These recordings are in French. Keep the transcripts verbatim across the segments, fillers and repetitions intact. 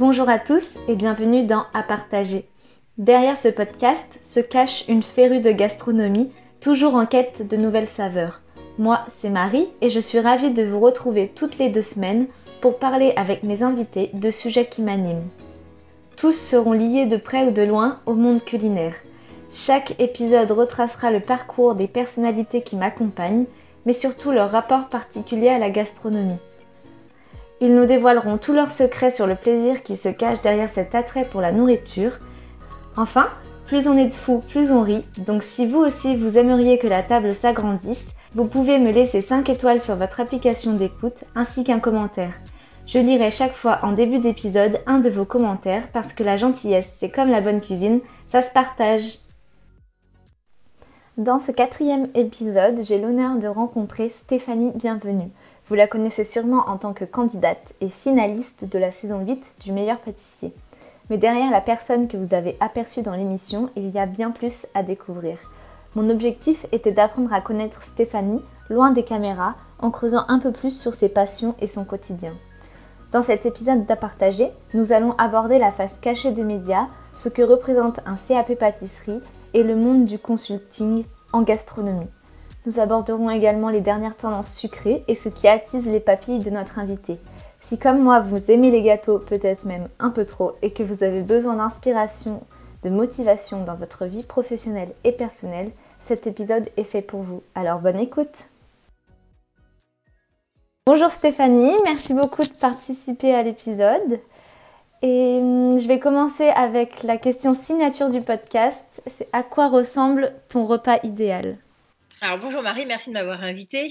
Bonjour à tous et bienvenue dans À Partager. Derrière ce podcast se cache une férue de gastronomie, toujours en quête de nouvelles saveurs. Moi, c'est Marie et je suis ravie de vous retrouver toutes les deux semaines pour parler avec mes invités de sujets qui m'animent. Tous seront liés de près ou de loin au monde culinaire. Chaque épisode retracera le parcours des personnalités qui m'accompagnent, mais surtout leur rapport particulier à la gastronomie. Ils nous dévoileront tous leurs secrets sur le plaisir qui se cache derrière cet attrait pour la nourriture. Enfin, plus on est de fous, plus on rit, donc si vous aussi vous aimeriez que la table s'agrandisse, vous pouvez me laisser cinq étoiles sur votre application d'écoute ainsi qu'un commentaire. Je lirai chaque fois en début d'épisode un de vos commentaires parce que la gentillesse, c'est comme la bonne cuisine, ça se partage. Dans ce quatrième épisode, j'ai l'honneur de rencontrer Stéphanie Bienvenue. Vous la connaissez sûrement en tant que candidate et finaliste de la saison huit du Meilleur Pâtissier. Mais derrière la personne que vous avez aperçue dans l'émission, il y a bien plus à découvrir. Mon objectif était d'apprendre à connaître Stéphanie, loin des caméras, en creusant un peu plus sur ses passions et son quotidien. Dans cet épisode d'À Partager, nous allons aborder la face cachée des médias, ce que représente un C A P pâtisserie et le monde du consulting en gastronomie. Nous aborderons également les dernières tendances sucrées et ce qui attise les papilles de notre invité. Si comme moi vous aimez les gâteaux, peut-être même un peu trop, et que vous avez besoin d'inspiration, de motivation dans votre vie professionnelle et personnelle, cet épisode est fait pour vous. Alors bonne écoute! Bonjour Stéphanie, merci beaucoup de participer à l'épisode. Et je vais commencer avec la question signature du podcast, c'est à quoi ressemble ton repas idéal ? Alors bonjour Marie, merci de m'avoir invitée.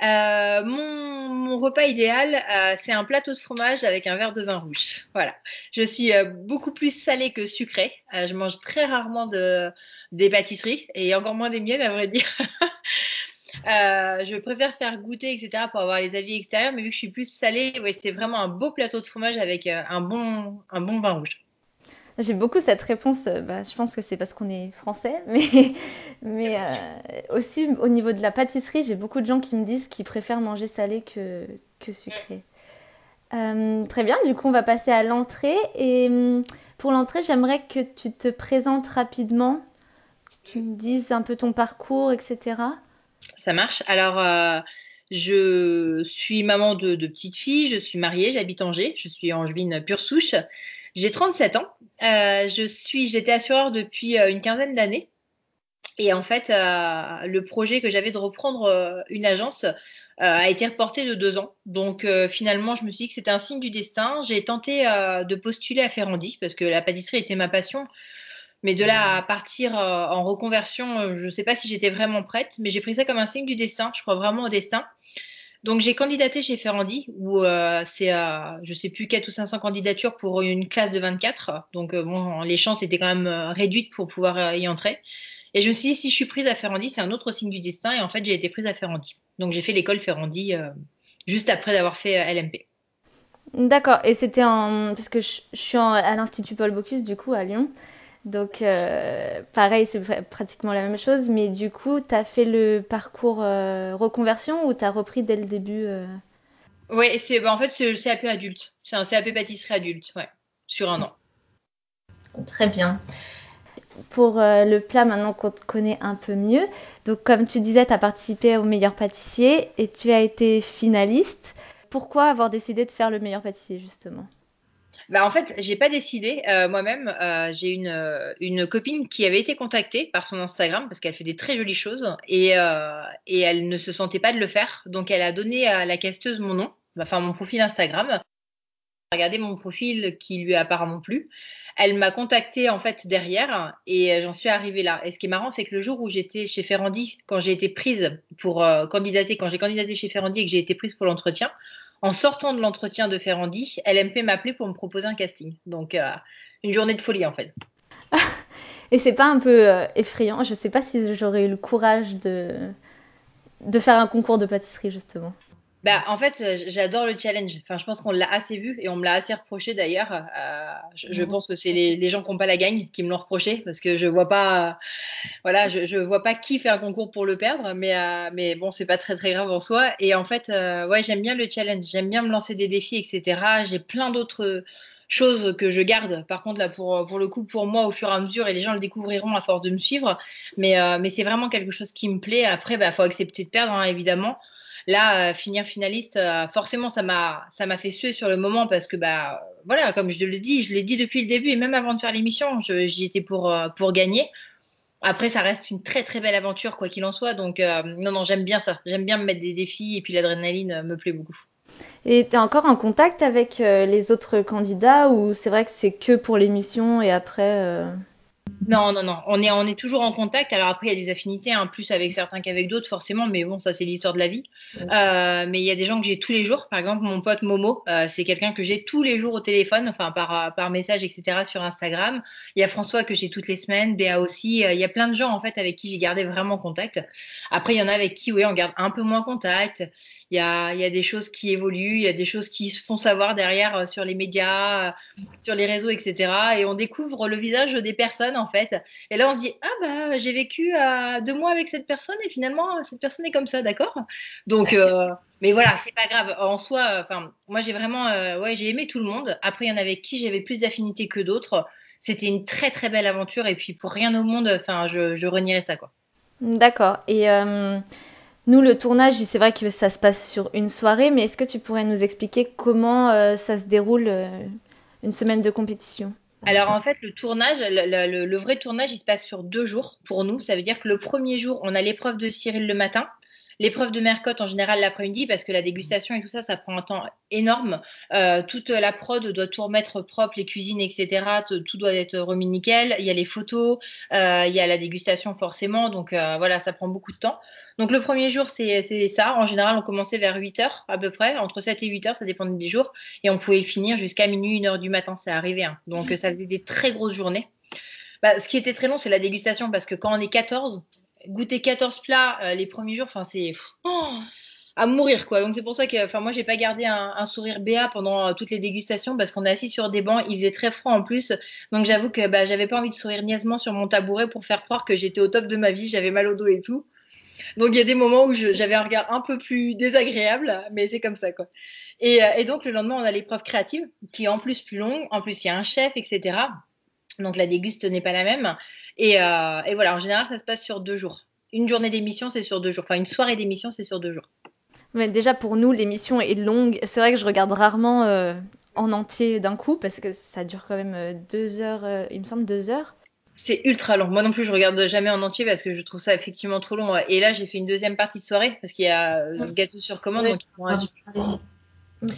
Euh, mon, mon repas idéal, euh, c'est un plateau de fromage avec un verre de vin rouge. Voilà, je suis euh, beaucoup plus salée que sucrée. Euh, je mange très rarement de, des pâtisseries et encore moins des miennes à vrai dire. Euh, je préfère faire goûter, et cetera, pour avoir les avis extérieurs. Mais vu que je suis plus salée, ouais, c'est vraiment un beau plateau de fromage avec euh, un bon, un bon vin rouge. J'ai beaucoup cette réponse. Bah, je pense que c'est parce qu'on est français, mais, mais euh, aussi au niveau de la pâtisserie, j'ai beaucoup de gens qui me disent qu'ils préfèrent manger salé que, que sucré. Mmh. Euh, très bien. Du coup, on va passer à l'entrée. Et pour l'entrée, j'aimerais que tu te présentes rapidement, que tu me dises un peu ton parcours, et cetera. Ça marche. Alors, euh, je suis maman de, de petite fille, je suis mariée, j'habite Angers, je suis angevine pure souche. J'ai trente-sept ans. Euh, je suis, j'étais assureur depuis une quinzaine d'années. Et en fait, euh, le projet que j'avais de reprendre euh, une agence euh, a été reporté de deux ans. Donc, euh, finalement, je me suis dit que c'était un signe du destin. J'ai tenté euh, de postuler à Ferrandi parce que la pâtisserie était ma passion. Mais de là à partir euh, en reconversion, euh, je ne sais pas si j'étais vraiment prête, mais j'ai pris ça comme un signe du destin. Je crois vraiment au destin. Donc, j'ai candidaté chez Ferrandi, où euh, c'est, euh, je ne sais plus, quatre ou cinq cents candidatures pour une classe de vingt-quatre. Donc, euh, bon, les chances étaient quand même euh, réduites pour pouvoir euh, y entrer. Et je me suis dit, si je suis prise à Ferrandi, c'est un autre signe du destin. Et en fait, j'ai été prise à Ferrandi. Donc, j'ai fait l'école Ferrandi euh, juste après d'avoir fait euh, L M P. D'accord. Et c'était en... parce que je, je suis en... à l'Institut Paul Bocuse, du coup, à Lyon. Donc, euh, pareil, c'est pratiquement la même chose. Mais du coup, tu as fait le parcours euh, reconversion ou tu as repris dès le début euh... Oui, bah, en fait, c'est le C A P adulte. C'est un C A P pâtisserie adulte, ouais, sur un an. Très bien. Pour euh, le plat, maintenant qu'on te connaît un peu mieux. Donc, comme tu disais, tu as participé au Meilleur Pâtissier et tu as été finaliste. Pourquoi avoir décidé de faire le Meilleur Pâtissier, justement ? Bah en fait, j'ai pas décidé euh, moi-même. Euh, j'ai une une copine qui avait été contactée par son Instagram parce qu'elle fait des très jolies choses et euh, et elle ne se sentait pas de le faire, donc elle a donné à la casteuse mon nom, enfin mon profil Instagram. Elle a regardé mon profil qui lui a apparemment plu. Elle m'a contactée en fait derrière et j'en suis arrivée là. Et ce qui est marrant, c'est que le jour où j'étais chez Ferrandi, quand j'ai été prise pour euh, candidater, quand j'ai candidaté chez Ferrandi et que j'ai été prise pour l'entretien. En sortant de l'entretien de Ferrandi, L M P m'a appelé pour me proposer un casting. Donc, euh, une journée de folie, en fait. Et c'est pas un peu euh, effrayant? Je sais pas si j'aurais eu le courage de, de faire un concours de pâtisserie, justement. Bah, en fait, j'adore le challenge. Enfin, je pense qu'on l'a assez vu et on me l'a assez reproché, d'ailleurs. Euh, je, je pense que c'est les, les gens qui n'ont pas la gagne qui me l'ont reproché parce que je vois pas... Euh, voilà, je, je vois pas qui fait un concours pour le perdre, mais, euh, mais bon, c'est pas très très grave en soi. Et en fait, euh, ouais, j'aime bien le challenge, j'aime bien me lancer des défis, et cetera. J'ai plein d'autres chose que je garde, par contre là pour, pour le coup pour moi au fur et à mesure, et les gens le découvriront à force de me suivre, mais, euh, mais c'est vraiment quelque chose qui me plaît. Après bah, faut accepter de perdre hein, évidemment. Là, euh, finir finaliste, euh, forcément, ça m'a, ça m'a fait suer sur le moment parce que, bah, voilà, comme je le dis, je l'ai dit depuis le début et même avant de faire l'émission, je, j'y étais pour, euh, pour gagner. Après, ça reste une très, très belle aventure, quoi qu'il en soit. Donc, euh, non, non, j'aime bien ça. J'aime bien me mettre des défis et puis l'adrénaline euh, me plaît beaucoup. Et tu es encore en contact avec euh, les autres candidats ou c'est vrai que c'est que pour l'émission et après euh... Non, non, non. On est, on est toujours en contact. Alors après, il y a des affinités, hein, plus avec certains qu'avec d'autres, forcément. Mais bon, ça, c'est l'histoire de la vie. Euh, mais il y a des gens que j'ai tous les jours. Par exemple, mon pote Momo, euh, c'est quelqu'un que j'ai tous les jours au téléphone, enfin par, par message, et cetera sur Instagram. Il y a François que j'ai toutes les semaines, Béa aussi. Euh, il y a plein de gens, en fait, avec qui j'ai gardé vraiment contact. Après, il y en a avec qui, oui, on garde un peu moins contact. Il y a, il y a des choses qui évoluent, il y a des choses qui se font savoir derrière euh, sur les médias, euh, sur les réseaux, et cetera. Et on découvre le visage des personnes, en fait. Et là, on se dit, ah bah, j'ai vécu euh, deux mois avec cette personne et finalement, cette personne est comme ça, d'accord ? Donc, euh, mais voilà, c'est pas grave. En soi, enfin, euh, moi, j'ai vraiment, euh, ouais, j'ai aimé tout le monde. Après, il y en a avec qui j'avais plus d'affinité que d'autres. C'était une très, très belle aventure. Et puis, pour rien au monde, enfin, je, je renierais ça, quoi. D'accord. Et... Euh... Nous, le tournage, c'est vrai que ça se passe sur une soirée, mais est-ce que tu pourrais nous expliquer comment euh, ça se déroule euh, une semaine de compétition ? Alors en fait, le tournage, le, le, le vrai tournage, il se passe sur deux jours pour nous. Ça veut dire que le premier jour, on a l'épreuve de Cyril le matin. L'épreuve de Mercotte, en général, l'après-midi, parce que la dégustation et tout ça, ça prend un temps énorme. Euh, toute la prod doit tout remettre propre, les cuisines, et cetera. Tout doit être remis nickel. Il y a les photos, euh, il y a la dégustation forcément. Donc, euh, voilà, ça prend beaucoup de temps. Donc, le premier jour, c'est, c'est ça. En général, on commençait vers huit heures à peu près. Entre sept et huit heures, ça dépendait des jours. Et on pouvait finir jusqu'à minuit, une heure du matin. C'est arrivé. Hein. Donc, ça faisait des très grosses journées. Bah, ce qui était très long, c'est la dégustation, parce que quand on est quatorze... Goûter quatorze plats euh, les premiers jours, enfin c'est oh, à mourir quoi. Donc c'est pour ça que, enfin moi j'ai pas gardé un, un sourire béat pendant euh, toutes les dégustations parce qu'on est assis sur des bancs, il faisait très froid en plus, donc j'avoue que bah j'avais pas envie de sourire niaisement sur mon tabouret pour faire croire que j'étais au top de ma vie, j'avais mal au dos et tout. Donc il y a des moments où je, j'avais un regard un peu plus désagréable, mais c'est comme ça quoi. Et, euh, et donc le lendemain on a l'épreuve créative qui est en plus plus longue, en plus il y a un chef et cetera. Donc la déguste n'est pas la même. Et, euh, et voilà, en général, ça se passe sur deux jours. Une journée d'émission, c'est sur deux jours. Enfin, une soirée d'émission, c'est sur deux jours. Mais déjà, pour nous, l'émission est longue. C'est vrai que je regarde rarement euh, en entier d'un coup, parce que ça dure quand même deux heures, euh, il me semble, deux heures. C'est ultra long. Moi non plus, je regarde jamais en entier parce que je trouve ça effectivement trop long. Et là, j'ai fait une deuxième partie de soirée, parce qu'il y a le gâteau sur commande. Oui, donc ils vont adduire.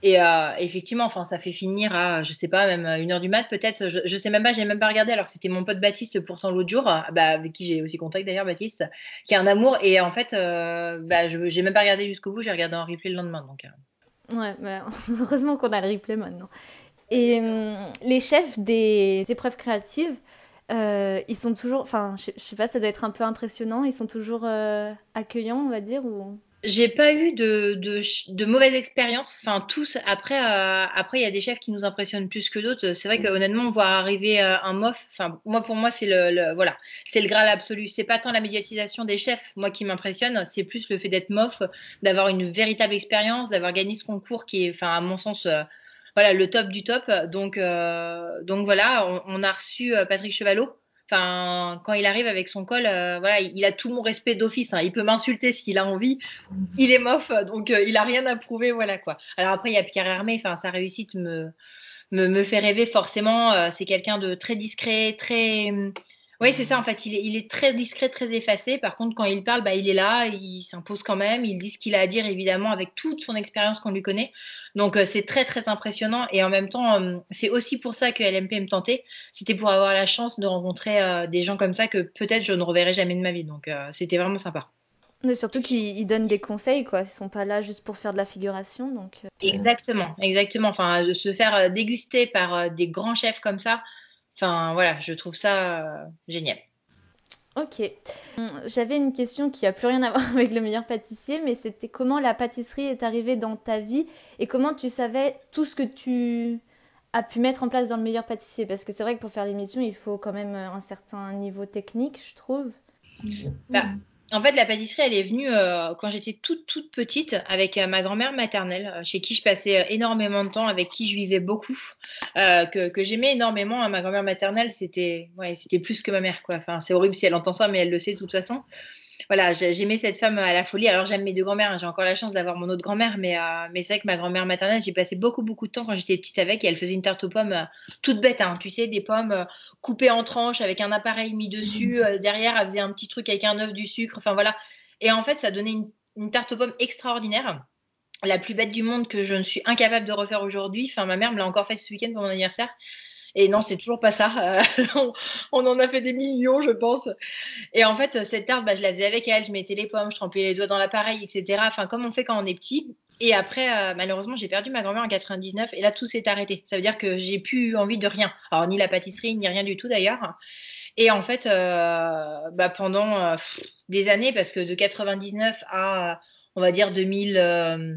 Et euh, effectivement, enfin, ça fait finir à, je sais pas, même une heure du mat peut-être. Je, je sais même pas, j'ai même pas regardé. Alors c'était mon pote Baptiste pourtant l'autre jour, bah, avec qui j'ai aussi contact d'ailleurs, Baptiste, qui est un amour. Et en fait, euh, bah, je, j'ai même pas regardé jusqu'au bout. J'ai regardé en replay le lendemain. Donc. Euh... Ouais, bah, heureusement qu'on a le replay maintenant. Et euh, les chefs des épreuves créatives, euh, ils sont toujours, enfin, je, je sais pas, ça doit être un peu impressionnant. Ils sont toujours euh, accueillants, on va dire, ou. J'ai pas eu de, de, de mauvaise expérience, enfin tous, après euh, après il y a des chefs qui nous impressionnent plus que d'autres, c'est vrai que honnêtement voir arriver euh, un mof, enfin moi pour moi c'est le, le voilà, c'est le graal absolu, c'est pas tant la médiatisation des chefs moi qui m'impressionne, c'est plus le fait d'être mof, d'avoir une véritable expérience, d'avoir gagné ce concours qui est enfin à mon sens euh, voilà le top du top, donc euh, donc voilà, on, on a reçu euh, Patrick Chevalot. Enfin, quand il arrive avec son col, euh, voilà, il a tout mon respect d'office. Hein. Il peut m'insulter s'il a envie. Il est mof, donc euh, il a rien à prouver, voilà quoi. Alors après, il y a Pierre Hermé. Enfin, sa réussite me me, me fait rêver forcément. Euh, c'est quelqu'un de très discret, très. Oui, c'est ça en fait. Il est, il est très discret, très effacé. Par contre, quand il parle, bah il est là, il s'impose quand même. Il dit ce qu'il a à dire, évidemment, avec toute son expérience qu'on lui connaît. Donc, euh, c'est très, très impressionnant. Et en même temps, euh, c'est aussi pour ça que L M P me tentait. C'était pour avoir la chance de rencontrer euh, des gens comme ça que peut-être je ne reverrai jamais de ma vie. Donc, euh, c'était vraiment sympa. Mais surtout qu'ils donnent des conseils, quoi. Ils sont pas là juste pour faire de la figuration, donc. Exactement, exactement. Enfin, se faire déguster par des grands chefs comme ça. Enfin, voilà, je trouve ça euh, génial. Ok. J'avais une question qui n'a plus rien à voir avec le meilleur pâtissier, mais c'était comment la pâtisserie est arrivée dans ta vie et comment tu savais tout ce que tu as pu mettre en place dans le meilleur pâtissier ? Parce que c'est vrai que pour faire l'émission, il faut quand même un certain niveau technique, je trouve. Bah, En fait, la pâtisserie, elle est venue euh, quand j'étais toute, toute petite avec euh, ma grand-mère maternelle, euh, chez qui je passais euh, énormément de temps, avec qui je vivais beaucoup, euh, que, que j'aimais énormément. Hein. Ma grand-mère maternelle, c'était, ouais, c'était plus que ma mère, quoi. Enfin, c'est horrible si elle entend ça, mais elle le sait de toute façon. Voilà, j'aimais cette femme à la folie. Alors, j'aime mes deux grand-mères. Hein. J'ai encore la chance d'avoir mon autre grand-mère, mais, euh, mais c'est vrai que ma grand-mère maternelle, j'ai passé beaucoup, beaucoup de temps quand j'étais petite avec, et elle faisait une tarte aux pommes euh, toute bête, hein. Tu sais, des pommes euh, coupées en tranches avec un appareil mis dessus. Euh, derrière, elle faisait un petit truc avec un œuf, du sucre. Enfin voilà, et en fait ça donnait une, une tarte aux pommes extraordinaire, la plus bête du monde que je ne suis incapable de refaire aujourd'hui. Enfin, ma mère me l'a encore fait ce week-end pour mon anniversaire, et non, c'est toujours pas ça. euh, on, on en a fait des millions, je pense. Et en fait, cette tarte, bah, je la faisais avec elle, je mettais les pommes, je trempais les doigts dans l'appareil, etc. Enfin, comme on fait quand on est petit. Et après, euh, malheureusement, j'ai perdu ma grand-mère en quatre-vingt-dix-neuf, et là tout s'est arrêté. Ça veut dire que j'ai plus envie de rien, alors ni la pâtisserie ni rien du tout d'ailleurs. Et en fait, euh, bah pendant euh, pff, des années, parce que de quatre-vingt-dix-neuf à, on va dire, deux mille, euh,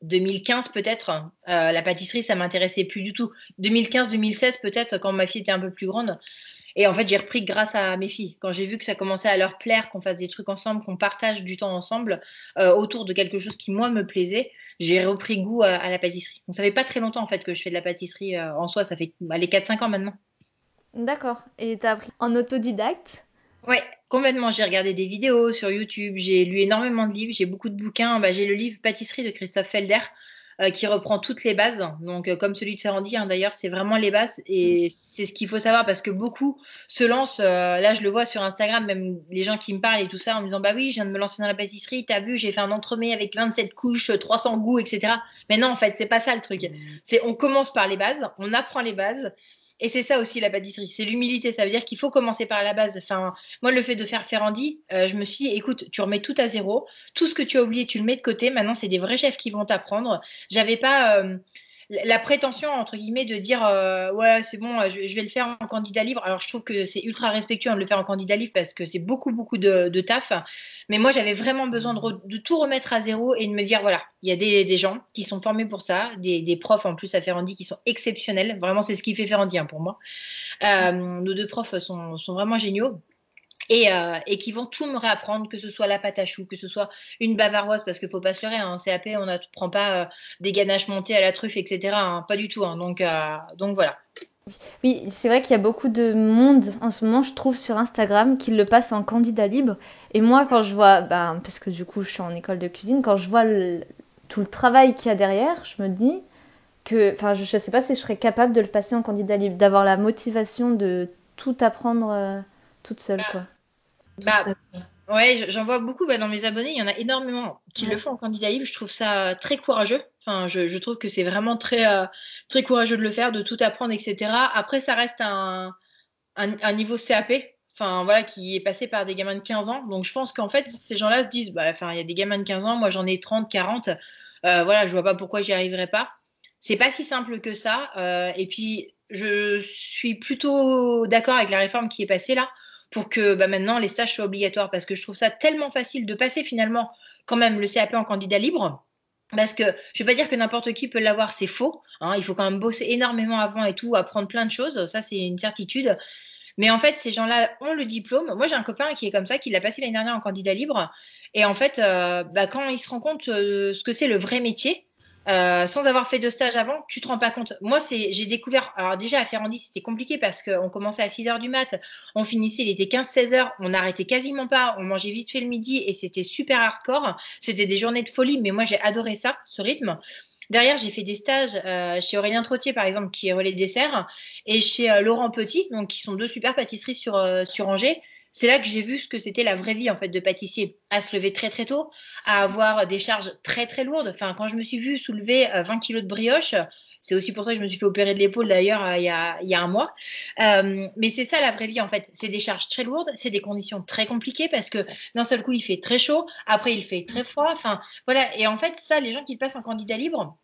deux mille quinze peut-être, euh, la pâtisserie, ça m'intéressait plus du tout. deux mille quinze deux mille seize peut-être, quand ma fille était un peu plus grande. Et en fait, j'ai repris grâce à mes filles. Quand j'ai vu que ça commençait à leur plaire, qu'on fasse des trucs ensemble, qu'on partage du temps ensemble, euh, autour de quelque chose qui, moi, me plaisait, j'ai repris goût à, à la pâtisserie. Donc, ça fait pas très longtemps, en fait, que je fais de la pâtisserie euh, en soi. Ça fait les quatre cinq ans maintenant. D'accord. Et tu as appris en autodidacte? Ouais, complètement. J'ai regardé des vidéos sur YouTube, j'ai lu énormément de livres, j'ai beaucoup de bouquins. Bah, j'ai le livre Pâtisserie de Christophe Felder, euh, qui reprend toutes les bases. Donc, euh, comme celui de Ferrandi, hein, d'ailleurs, c'est vraiment les bases, et c'est ce qu'il faut savoir, parce que beaucoup se lancent. Euh, là, je le vois sur Instagram, même les gens qui me parlent et tout ça, en me disant, bah oui, je viens de me lancer dans la pâtisserie, t'as vu, j'ai fait un entremets avec vingt-sept couches, trois cents goûts, et cetera. Mais non, en fait, c'est pas ça le truc. C'est on commence par les bases, on apprend les bases. Et c'est ça aussi la pâtisserie, c'est l'humilité. Ça veut dire qu'il faut commencer par la base. Enfin, moi, le fait de faire Ferrandi, euh, je me suis dit, écoute, tu remets tout à zéro, tout ce que tu as oublié, tu le mets de côté. Maintenant, c'est des vrais chefs qui vont t'apprendre. J'avais pas euh, la prétention, entre guillemets, de dire euh, ouais, c'est bon, je, je vais le faire en candidat libre. Alors, je trouve que c'est ultra respectueux de le faire en candidat libre, parce que c'est beaucoup, beaucoup de, de taf. Mais moi, j'avais vraiment besoin de, re, de tout remettre à zéro, et de me dire, voilà, il y a des, des gens qui sont formés pour ça, des, des profs en plus à Ferrandi qui sont exceptionnels. Vraiment, c'est ce qui fait Ferrandi, hein, pour moi. Euh, nos deux profs sont, sont vraiment géniaux. Et, euh, et qui vont tout me réapprendre, que ce soit la pâte à choux, que ce soit une bavaroise, parce qu'il faut pas se leurrer, hein, en C A P, on ne prend pas euh, des ganaches montées à la truffe, et cetera. Hein, pas du tout. Hein, donc, euh, donc voilà. Oui, c'est vrai qu'il y a beaucoup de monde en ce moment, je trouve, sur Instagram, qui le passe en candidat libre. Et moi, quand je vois, bah, parce que du coup, je suis en école de cuisine, quand je vois le, tout le travail qu'il y a derrière, je me dis que, enfin, je ne sais pas si je serais capable de le passer en candidat libre, d'avoir la motivation de tout apprendre euh, toute seule, quoi. Bah, seule. Ouais, j'en vois beaucoup, bah, dans mes abonnés, il y en a énormément qui ouais. le font en candidat libre. Je trouve ça très courageux. Enfin, je, je trouve que c'est vraiment très, euh, très courageux de le faire, de tout apprendre, et cetera. Après, ça reste un, un, un niveau C A P, enfin, voilà, qui est passé par des gamins de quinze ans. Donc, je pense qu'en fait, ces gens-là se disent, bah, enfin, il y a des gamins de quinze ans, moi, j'en ai trente, quarante. Euh, voilà, je vois pas pourquoi j'y arriverai pas. C'est pas si simple que ça. Euh, et puis, je suis plutôt d'accord avec la réforme qui est passée là, pour que bah, maintenant, les stages soient obligatoires, parce que je trouve ça tellement facile de passer finalement quand même le C A P en candidat libre. Parce que je ne vais pas dire que n'importe qui peut l'avoir, c'est faux. Hein, il faut quand même bosser énormément avant et tout, apprendre plein de choses. Ça, c'est une certitude. Mais en fait, ces gens-là ont le diplôme. Moi, j'ai un copain qui est comme ça, qui l'a passé l'année dernière en candidat libre. Et en fait, euh, bah, quand il se rend compte euh, ce que c'est le vrai métier, euh, sans avoir fait de stage avant, tu ne te rends pas compte. Moi, c'est, j'ai découvert... Alors déjà, à Ferrandi, c'était compliqué parce qu'on commençait à six heures du mat. On finissait, il était quinze seize heures. On n'arrêtait quasiment pas. On mangeait vite fait le midi et c'était super hardcore. C'était des journées de folie, mais moi, j'ai adoré ça, ce rythme. Derrière, j'ai fait des stages euh, chez Aurélien Trottier, par exemple, qui est relais dessert, et chez euh, Laurent Petit, donc qui sont deux super pâtisseries sur, euh, sur Angers. C'est là que j'ai vu ce que c'était la vraie vie, en fait, de pâtissier, à se lever très très tôt, à avoir des charges très très lourdes. Enfin, quand je me suis vue soulever euh, vingt kilos de brioche, c'est aussi pour ça que je me suis fait opérer de l'épaule d'ailleurs euh, il y a, il y a un mois. Euh, mais c'est ça la vraie vie, en fait. C'est des charges très lourdes, c'est des conditions très compliquées, parce que d'un seul coup il fait très chaud, après il fait très froid. Enfin voilà. Et en fait, ça, les gens qui passent en candidat libre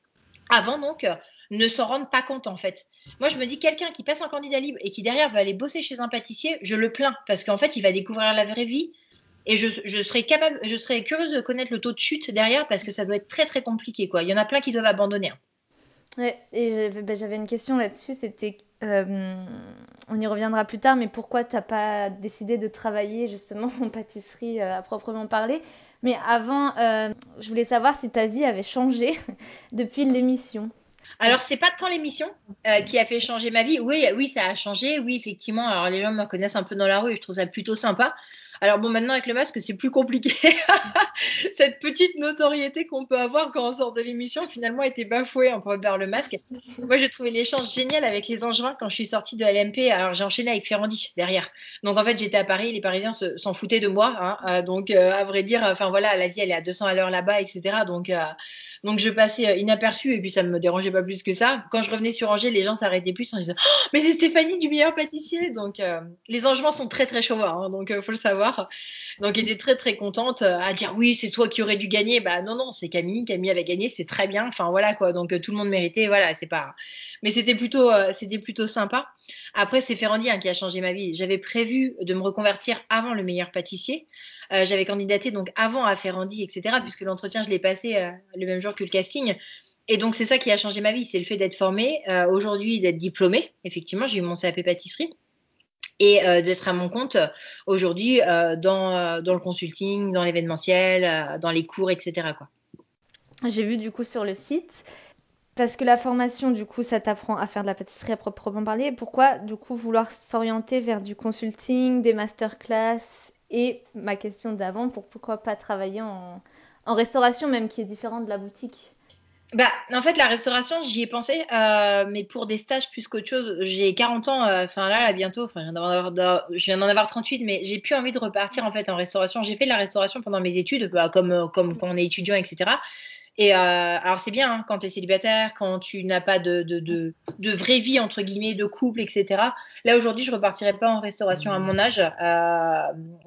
avant, donc, euh, ne s'en rendent pas compte, en fait. Moi, je me dis, quelqu'un qui passe en candidat libre et qui derrière va aller bosser chez un pâtissier, je le plains, parce qu'en fait, il va découvrir la vraie vie. Et je, je serais capable, je serais curieuse de connaître le taux de chute derrière, parce que ça doit être très très compliqué, quoi. Il y en a plein qui doivent abandonner. Ouais, et j'avais, bah, j'avais une question là-dessus, c'était Euh, on y reviendra plus tard, mais pourquoi tu n'as pas décidé de travailler justement en pâtisserie euh, à proprement parler? Mais avant, euh, je voulais savoir si ta vie avait changé depuis l'émission. Alors, c'est pas tant l'émission euh, qui a fait changer ma vie. Oui, oui, ça a changé. Oui, effectivement. Alors, les gens me reconnaissent un peu dans la rue. Je trouve ça plutôt sympa. Alors, bon, maintenant, avec le masque, c'est plus compliqué. Cette petite notoriété qu'on peut avoir quand on sort de l'émission, finalement, a été bafouée hein, par le masque. Moi, j'ai trouvé l'échange génial avec les Angevins quand je suis sortie de L M P. Alors, j'ai enchaîné avec Ferrandi derrière. Donc, en fait, j'étais à Paris. Les Parisiens se, s'en foutaient de moi. Hein, euh, donc, euh, à vrai dire, enfin, voilà, la vie, elle est à deux cents à l'heure là-bas, et cetera. Donc, euh, Donc, je passais inaperçue et puis ça ne me dérangeait pas plus que ça. Quand je revenais sur Angers, les gens s'arrêtaient plus en disant oh, « mais c'est Stéphanie du Meilleur Pâtissier !» Donc, euh, les Angevins sont très, très chauvins, hein, donc il euh, faut le savoir. Donc, j'étais très, très contente à dire « oui, c'est toi qui aurais dû gagner !» Bah non, non, c'est Camille. Camille, elle a gagné, c'est très bien. Enfin, voilà quoi. Donc, euh, tout le monde méritait. Voilà, c'est pas… Mais c'était plutôt, euh, c'était plutôt sympa. Après, c'est Ferrandi hein, qui a changé ma vie. J'avais prévu de me reconvertir avant le Meilleur Pâtissier. Euh, j'avais candidaté donc avant à Ferrandi, et cetera, puisque l'entretien, je l'ai passé euh, le même jour que le casting. Et donc, c'est ça qui a changé ma vie, c'est le fait d'être formée, euh, aujourd'hui d'être diplômée. Effectivement, j'ai eu mon C A P pâtisserie et euh, d'être à mon compte aujourd'hui euh, dans, euh, dans le consulting, dans l'événementiel, euh, dans les cours, et cetera, quoi. J'ai vu du coup sur le site, parce que la formation, du coup, ça t'apprend à faire de la pâtisserie à proprement parler. Pourquoi, du coup, vouloir s'orienter vers du consulting, des masterclass? Et ma question d'avant, pour pourquoi pas travailler en, en restauration, même qui est différente de la boutique? Bah, en fait, la restauration, j'y ai pensé, euh, mais pour des stages plus qu'autre chose. J'ai quarante ans, enfin euh, là, là, bientôt, je viens, avoir, je viens d'en avoir trente-huit, mais j'ai plus envie de repartir en fait en restauration. J'ai fait de la restauration pendant mes études, bah, comme, comme quand on est étudiant, et cetera. Et euh, alors, c'est bien hein, quand tu es célibataire, quand tu n'as pas de, de, de, de vraie vie, entre guillemets, de couple, et cetera. Là, aujourd'hui, je ne repartirai pas en restauration à mon âge, euh,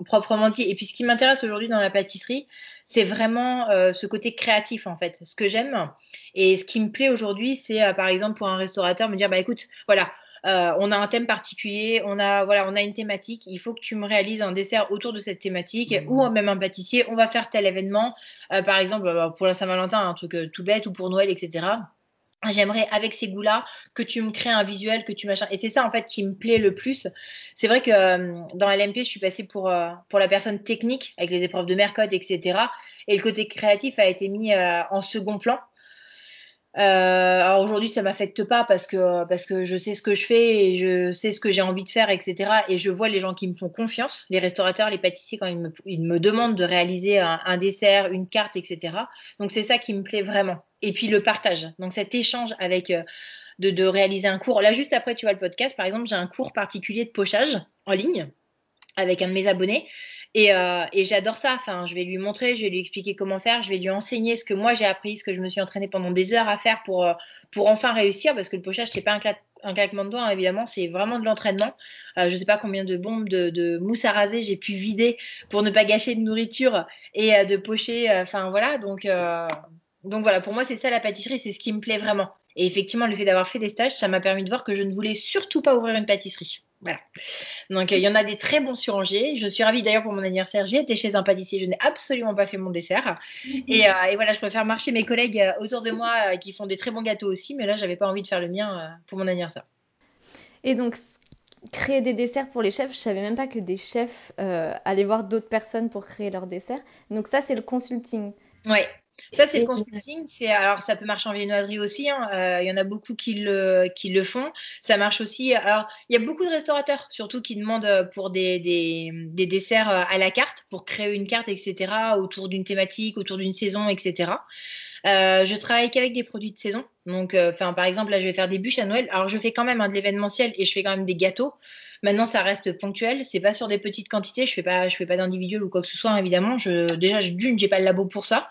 proprement dit. Et puis, ce qui m'intéresse aujourd'hui dans la pâtisserie, c'est vraiment euh, ce côté créatif, en fait. Ce que j'aime et ce qui me plaît aujourd'hui, c'est, euh, par exemple, pour un restaurateur, me dire, bah écoute, voilà, euh, on a un thème particulier, on a, voilà, on a une thématique, il faut que tu me réalises un dessert autour de cette thématique, mmh. ou même un pâtissier, on va faire tel événement, euh, par exemple, pour la Saint-Valentin, un truc euh, tout bête, ou pour Noël, et cetera. J'aimerais, avec ces goûts-là, que tu me crées un visuel, que tu machins. Et c'est ça, en fait, qui me plaît le plus. C'est vrai que euh, dans L M P, je suis passée pour, euh, pour la personne technique, avec les épreuves de Mercotte, et cetera. Et le côté créatif a été mis euh, en second plan. Euh, alors aujourd'hui, ça m'affecte pas parce que, parce que je sais ce que je fais et je sais ce que j'ai envie de faire, et cetera. Et je vois les gens qui me font confiance, les restaurateurs, les pâtissiers, quand ils me, ils me demandent de réaliser un, un dessert, une carte, et cetera. Donc, c'est ça qui me plaît vraiment. Et puis, le partage. Donc, cet échange avec, euh, de, de réaliser un cours. Là, juste après, tu vois le podcast, par exemple, j'ai un cours particulier de pochage en ligne avec un de mes abonnés. Et, euh, et j'adore ça. Enfin, je vais lui montrer, je vais lui expliquer comment faire, je vais lui enseigner ce que moi j'ai appris, ce que je me suis entraînée pendant des heures à faire pour, pour enfin réussir, parce que le pochage, c'est pas un, cla- un claquement de doigts, hein, évidemment, c'est vraiment de l'entraînement. Euh, je sais pas combien de bombes de, de mousse à raser j'ai pu vider pour ne pas gâcher de nourriture et euh, de pocher. Enfin, euh, voilà. Donc, euh, donc voilà, pour moi, c'est ça la pâtisserie, c'est ce qui me plaît vraiment. Et effectivement, le fait d'avoir fait des stages, ça m'a permis de voir que je ne voulais surtout pas ouvrir une pâtisserie. Voilà. Donc, il euh, y en a des très bons sur Angers. Je suis ravie d'ailleurs pour mon anniversaire. J'ai été chez un pâtissier. Je n'ai absolument pas fait mon dessert. Et, euh, et voilà, je préfère marcher mes collègues euh, autour de moi euh, qui font des très bons gâteaux aussi. Mais là, je n'avais pas envie de faire le mien euh, pour mon anniversaire. Et donc, créer des desserts pour les chefs, je ne savais même pas que des chefs euh, allaient voir d'autres personnes pour créer leurs desserts. Donc, ça, c'est le consulting. Oui. Ça, c'est le consulting. C'est, alors, ça peut marcher en viennoiserie aussi. Hein. Euh, y en a beaucoup qui le, qui le font. Ça marche aussi. Alors, il y a beaucoup de restaurateurs, surtout, qui demandent pour des, des, des desserts à la carte, pour créer une carte, et cetera, autour d'une thématique, autour d'une saison, et cetera. Euh, je travaille qu'avec des produits de saison. Donc, euh, par exemple, là, je vais faire des bûches à Noël. Alors, je fais quand même hein, de l'événementiel et je fais quand même des gâteaux. Maintenant, ça reste ponctuel. C'est pas sur des petites quantités. Je fais pas, je fais pas d'individuel ou quoi que ce soit, évidemment. Je, déjà, je, d'une, j'ai pas le labo pour ça.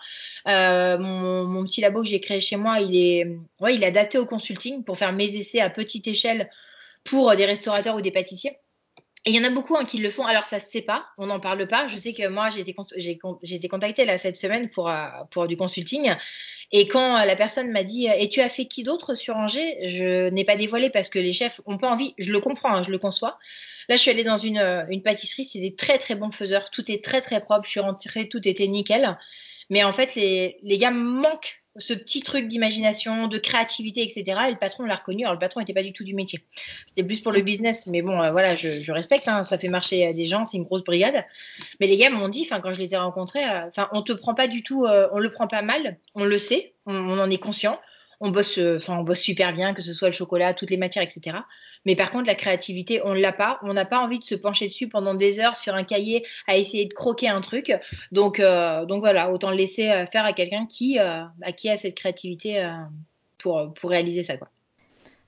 Euh, mon, mon petit labo que j'ai créé chez moi, il est, ouais, il est adapté au consulting pour faire mes essais à petite échelle pour des restaurateurs ou des pâtissiers. Et il y en a beaucoup hein, qui le font. Alors, ça se sait pas, on n'en parle pas. Je sais que moi, j'ai été, j'ai, j'ai été contactée là, cette semaine pour, euh, pour du consulting. Et quand euh, la personne m'a dit « Et tu as fait qui d'autre sur Angers ?» Je n'ai pas dévoilé parce que les chefs n'ont pas envie. Je le comprends, hein, je le conçois. Là, je suis allée dans une, euh, une pâtisserie. C'est des très, très bons faiseurs. Tout est très, très propre. Je suis rentrée, tout était nickel. Mais en fait, les, les gars manquent ce petit truc d'imagination, de créativité, et cetera. Et le patron l'a reconnu. Alors, le patron n'était pas du tout du métier. C'était plus pour le business. Mais bon, euh, voilà, je, je respecte. Hein, ça fait marcher euh, des gens. C'est une grosse brigade. Mais les gars m'ont dit, quand je les ai rencontrés, euh, on te prend pas du tout, euh, on le prend pas mal. On le sait. On, on en est conscient. On bosse, euh, on bosse super bien, que ce soit le chocolat, toutes les matières, et cetera. Mais par contre, la créativité, on ne l'a pas. On n'a pas envie de se pencher dessus pendant des heures sur un cahier à essayer de croquer un truc. Donc, euh, donc voilà, autant le laisser faire à quelqu'un qui, euh, à qui a cette créativité euh, pour, pour réaliser ça, quoi.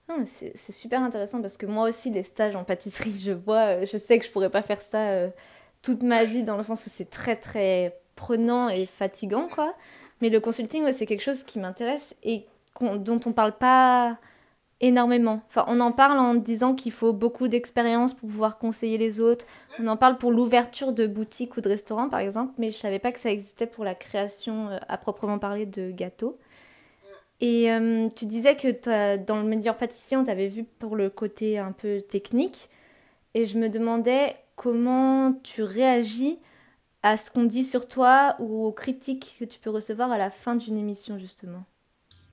Non, c'est, c'est super intéressant parce que moi aussi, les stages en pâtisserie, je vois, je sais que je ne pourrais pas faire ça euh, toute ma vie, dans le sens où c'est très, très prenant et fatigant, quoi. Mais le consulting, ouais, c'est quelque chose qui m'intéresse et dont on parle pas énormément. Enfin, on en parle en disant qu'il faut beaucoup d'expérience pour pouvoir conseiller les autres. On en parle pour l'ouverture de boutiques ou de restaurants, par exemple, mais je savais pas que ça existait pour la création euh, à proprement parler de gâteaux. Et euh, tu disais que t'as, dans le Meilleur Pâtissier, on t'avait vu pour le côté un peu technique. Et je me demandais comment tu réagis à ce qu'on dit sur toi ou aux critiques que tu peux recevoir à la fin d'une émission, justement.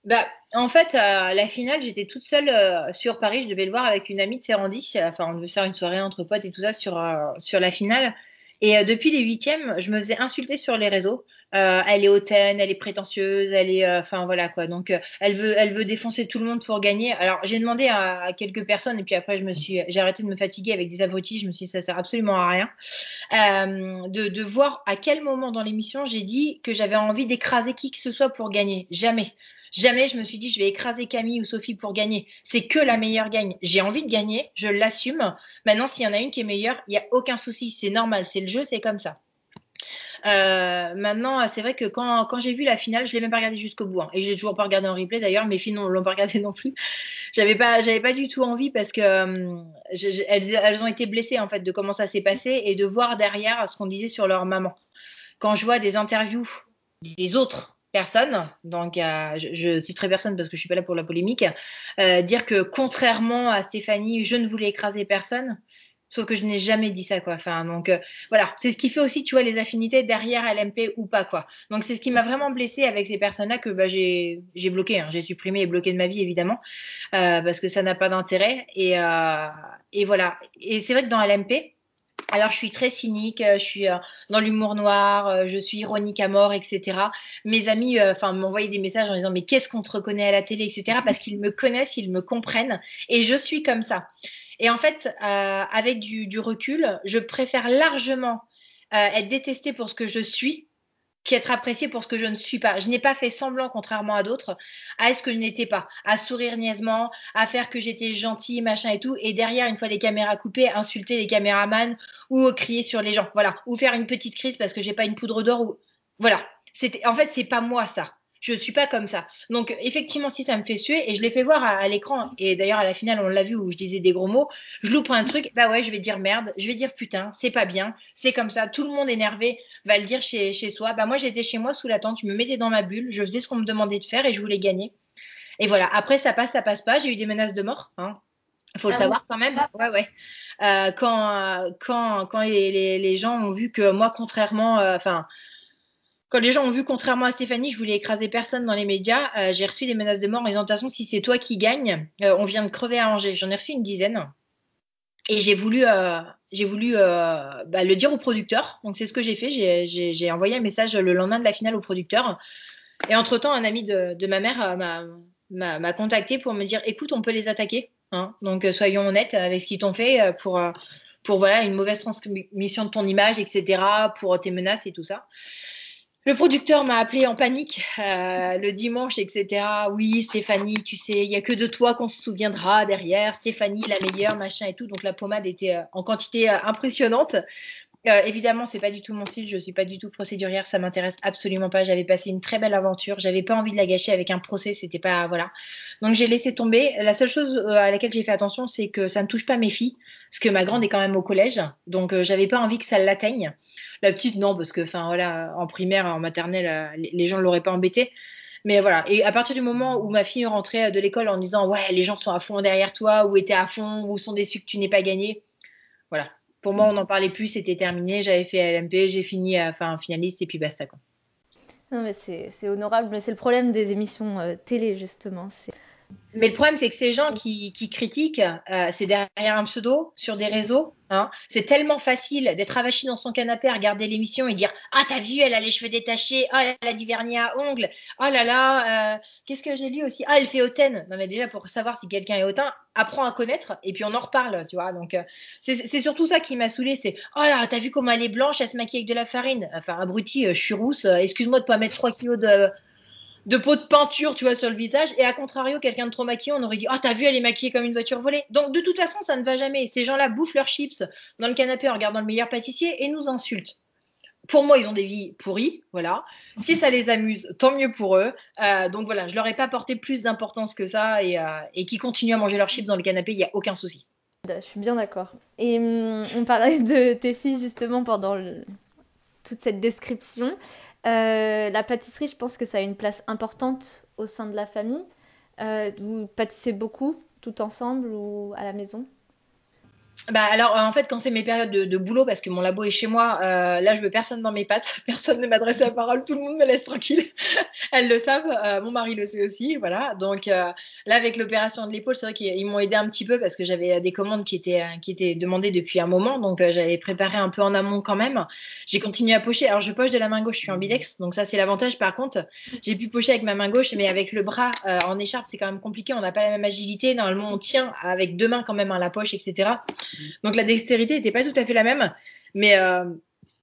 Bah, en fait, à la finale, j'étais toute seule euh, sur Paris. Je devais le voir avec une amie de Ferrandi. Enfin, on devait faire une soirée entre potes et tout ça sur, euh, sur la finale. Et euh, depuis les huitièmes, je me faisais insulter sur les réseaux. Euh, elle est hautaine, elle est prétentieuse, elle est, enfin euh, voilà quoi. Donc, euh, elle veut, elle veut défoncer tout le monde pour gagner. Alors, j'ai demandé à, à quelques personnes et puis après, je me suis, j'ai arrêté de me fatiguer avec des abrutis. Je me suis dit, ça sert absolument à rien. Euh, de, de voir à quel moment dans l'émission j'ai dit que j'avais envie d'écraser qui que ce soit pour gagner. Jamais. Jamais je me suis dit je vais écraser Camille ou Sophie pour gagner. C'est que la meilleure gagne. J'ai envie de gagner, je l'assume. Maintenant, s'il y en a une qui est meilleure, il n'y a aucun souci. C'est normal, c'est le jeu, c'est comme ça. Euh, maintenant, c'est vrai que quand, quand j'ai vu la finale, je ne l'ai même pas regardée jusqu'au bout. Hein, et je l'ai toujours pas regardée en replay. D'ailleurs, mes filles ne l'ont pas regardée non plus. J'avais pas, j'avais pas du tout envie parce que euh, je, je, elles, elles ont été blessées en fait de comment ça s'est passé et de voir derrière ce qu'on disait sur leur maman. Quand je vois des interviews des autres personne, donc euh, je, je citerai personne parce que je suis pas là pour la polémique, euh, dire que contrairement à Stéphanie, je ne voulais écraser personne, sauf que je n'ai jamais dit ça, quoi. Enfin, donc euh, voilà, c'est ce qui fait aussi, tu vois, les affinités derrière L M P ou pas, quoi. Donc c'est ce qui m'a vraiment blessée avec ces personnes-là que bah, j'ai, j'ai bloqué, hein. J'ai supprimé et bloqué de ma vie évidemment, euh, parce que ça n'a pas d'intérêt et, euh, et voilà. Et c'est vrai que dans L M P, alors, je suis très cynique, je suis dans l'humour noir, je suis ironique à mort, et cetera. Mes amis enfin, m'envoyaient des messages en disant « mais qu'est-ce qu'on te reconnaît à la télé ?» et cetera. Parce qu'ils me connaissent, ils me comprennent et je suis comme ça. Et en fait, euh, avec du, du recul, je préfère largement euh, être détestée pour ce que je suis qu'être appréciée pour ce que je ne suis pas. Je n'ai pas fait semblant, contrairement à d'autres, à ce que je n'étais pas, à sourire niaisement, à faire que j'étais gentille, machin et tout, et derrière, une fois les caméras coupées, insulter les caméramans ou crier sur les gens, voilà, ou faire une petite crise parce que j'ai pas une poudre d'or ou voilà. C'était, en fait, c'est pas moi ça. Je suis pas comme ça. Donc, effectivement, si ça me fait suer, et je l'ai fait voir à, à l'écran, et d'ailleurs, à la finale, on l'a vu où je disais des gros mots, je loupe un truc, bah ouais, je vais dire merde, je vais dire putain, c'est pas bien, c'est comme ça, tout le monde énervé va le dire chez, chez soi. Bah moi, j'étais chez moi sous la tente, je me mettais dans ma bulle, je faisais ce qu'on me demandait de faire et je voulais gagner. Et voilà, après, ça passe, ça passe pas, j'ai eu des menaces de mort, hein. Faut le ah savoir oui. Quand même. Ouais, ouais. Euh, quand, euh, quand, quand les, les, les gens ont vu que moi, contrairement, enfin, euh, quand les gens ont vu, contrairement à Stéphanie, je voulais écraser personne dans les médias, euh, j'ai reçu des menaces de mort en disant, de toute façon, si c'est toi qui gagne, euh, on vient de crever à Angers. J'en ai reçu une dizaine. Et j'ai voulu, euh, j'ai voulu euh, bah, le dire au producteur. Donc, c'est ce que j'ai fait. J'ai, j'ai, j'ai envoyé un message le lendemain de la finale au producteur. Et entre-temps, un ami de, de ma mère euh, m'a, m'a, m'a contacté pour me dire, écoute, on peut les attaquer. Hein. Donc, soyons honnêtes avec ce qu'ils t'ont fait pour, pour voilà, une mauvaise transmission de ton image, et cetera, pour tes menaces et tout ça. Le producteur m'a appelé en panique euh, le dimanche, et cetera. Oui, Stéphanie, tu sais, il n'y a que de toi qu'on se souviendra derrière. Stéphanie, la meilleure, machin et tout. Donc, la pommade était euh, en quantité euh, impressionnante. Euh, évidemment, c'est pas du tout mon style. Je suis pas du tout procédurière. Ça m'intéresse absolument pas. J'avais passé une très belle aventure. J'avais pas envie de la gâcher avec un procès. C'était pas, voilà. Donc, j'ai laissé tomber. La seule chose euh, à laquelle j'ai fait attention, c'est que ça ne touche pas mes filles. Parce que ma grande est quand même au collège. Donc, euh, j'avais pas envie que ça l'atteigne. La petite, non, parce que, enfin, voilà, en primaire, en maternelle, les gens ne l'auraient pas embêtée. Mais voilà. Et à partir du moment où ma fille rentrait de l'école en disant, ouais, les gens sont à fond derrière toi, ou étaient à fond, ou sont déçus que tu n'aies pas gagné. Voilà. Pour moi, on n'en parlait plus, c'était terminé. J'avais fait L M P, j'ai fini, enfin, finaliste, et puis basta, quoi. Non, mais c'est, c'est honorable, mais c'est le problème des émissions euh, télé, justement. C'est... Mais le problème, c'est que les gens qui, qui critiquent, euh, c'est derrière un pseudo, sur des réseaux. Hein. C'est tellement facile d'être avachi dans son canapé à regarder l'émission et dire « Ah, t'as vu, elle a les cheveux détachés. Ah, elle a du vernis à ongles. Ah là là, euh, qu'est-ce que j'ai lu aussi? Ah, elle fait hautaine. » Non, mais déjà, pour savoir si quelqu'un est hautain, apprends à connaître et puis on en reparle, tu vois. Donc, euh, c'est, c'est surtout ça qui m'a saoulée. C'est « Ah là, t'as vu comment elle est blanche, elle se maquille avec de la farine. » Enfin, abruti, euh, je suis rousse. Euh, excuse-moi de pas mettre trois kilos de... de peau de peinture, tu vois, sur le visage. Et à contrario, quelqu'un de trop maquillé, on aurait dit « Ah, oh, t'as vu, elle est maquillée comme une voiture volée. » Donc, de toute façon, ça ne va jamais. Ces gens-là bouffent leurs chips dans le canapé en regardant le meilleur pâtissier et nous insultent. Pour moi, ils ont des vies pourries, voilà. Si ça les amuse, tant mieux pour eux. Euh, donc, voilà, je leur ai pas porté plus d'importance que ça et, euh, et qu'ils continuent à manger leurs chips dans le canapé, il n'y a aucun souci. Je suis bien d'accord. Et hum, on parlait de tes filles, justement, pendant le... toute cette description. Euh, la pâtisserie, je pense que ça a une place importante au sein de la famille. Euh, vous pâtissez beaucoup, tout ensemble ou à la maison? Bah alors, en fait, quand c'est mes périodes de, de boulot, parce que mon labo est chez moi, euh, là, je veux personne dans mes pattes, personne ne m'adresse la parole, tout le monde me laisse tranquille. Elles le savent, euh, mon mari le sait aussi, voilà. Donc euh, là, avec l'opération de l'épaule, c'est vrai qu'ils m'ont aidé un petit peu parce que j'avais des commandes qui étaient qui étaient demandées depuis un moment, donc euh, j'avais préparé un peu en amont quand même. J'ai continué à pocher. Alors je poche de la main gauche, je suis ambidex, donc ça c'est l'avantage. Par contre, j'ai pu pocher avec ma main gauche, mais avec le bras euh, en écharpe, c'est quand même compliqué. On n'a pas la même agilité. Normalement, on tient avec deux mains quand même à la poche, et cetera. Donc la dextérité n'était pas tout à fait la même, mais euh,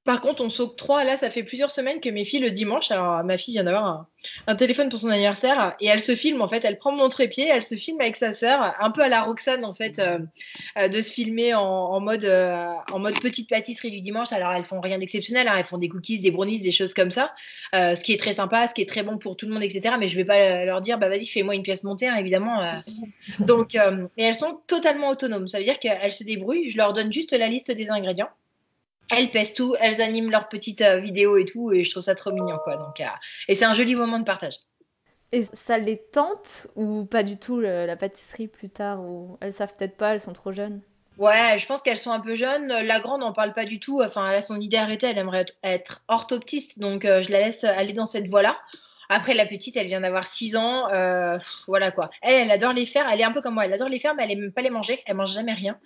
par contre on s'octroie, là ça fait plusieurs semaines que mes filles le dimanche, alors ma fille vient d'avoir un, un téléphone pour son anniversaire et elle se filme en fait, elle prend mon trépied, elle se filme avec sa sœur, un peu à la Roxane en fait, euh, euh, de se filmer en, en, mode, euh, en mode petite pâtisserie du dimanche. Alors elles font rien d'exceptionnel, hein, elles font des cookies, des brownies, des choses comme ça, euh, ce qui est très sympa, ce qui est très bon pour tout le monde, et cetera. Mais je vais pas leur dire bah vas-y fais-moi une pièce montée, hein, évidemment. Euh, donc euh, et elles sont totalement autonomes, ça veut dire qu'elles se débrouillent, je leur donne juste la liste des ingrédients. Elles pèsent tout, elles animent leurs petites euh, vidéos et tout, et je trouve ça trop mignon, quoi. Donc, euh, et c'est un joli moment de partage. Et ça les tente ou pas du tout le, la pâtisserie plus tard, ou elles savent peut-être pas, elles sont trop jeunes? Ouais, je pense qu'elles sont un peu jeunes. La grande n'en parle pas du tout. Enfin, elle a son idée arrêtée, elle aimerait être orthoptiste, donc euh, je la laisse aller dans cette voie-là. Après, la petite, elle vient d'avoir six ans, euh, voilà quoi. Elle, elle adore les faire, elle est un peu comme moi, elle adore les faire, mais elle aime pas les manger, elle mange jamais rien.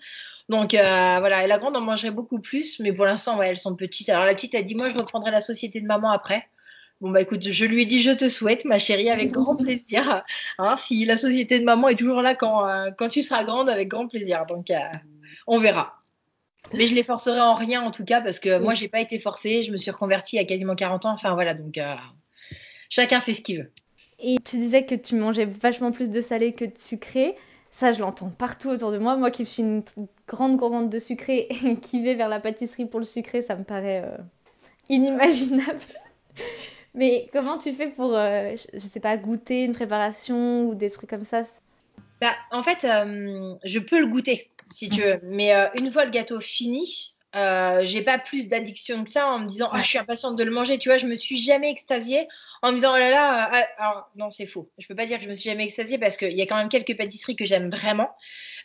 Donc euh, voilà, et la grande en mangerait beaucoup plus, mais pour l'instant, ouais, elles sont petites. Alors la petite, elle dit, moi, je reprendrai la société de maman après. Bon, bah écoute, je lui ai dit, je te souhaite, ma chérie, avec grand plaisir. Hein, si la société de maman est toujours là quand, euh, quand tu seras grande, avec grand plaisir. Donc, euh, on verra. Mais je les forcerai en rien, en tout cas, parce que moi, j'ai pas été forcée, je me suis reconvertie à quasiment quarante ans. Enfin voilà, donc... Euh... Chacun fait ce qu'il veut. Et tu disais que tu mangeais vachement plus de salé que de sucré. Ça, je l'entends partout autour de moi. Moi qui suis une grande gourmande de sucré et qui vais vers la pâtisserie pour le sucré, ça me paraît euh, inimaginable. Mais comment tu fais pour, euh, je sais pas, goûter une préparation ou des trucs comme ça? Bah, en fait, euh, je peux le goûter, si tu veux. Mais euh, une fois le gâteau fini... Euh, j'ai pas plus d'addiction que ça en me disant ah oh, je suis impatiente de le manger, tu vois, je me suis jamais extasiée en me disant oh là là euh, alors non c'est faux, je peux pas dire que je me suis jamais extasiée parce qu'il y a quand même quelques pâtisseries que j'aime vraiment,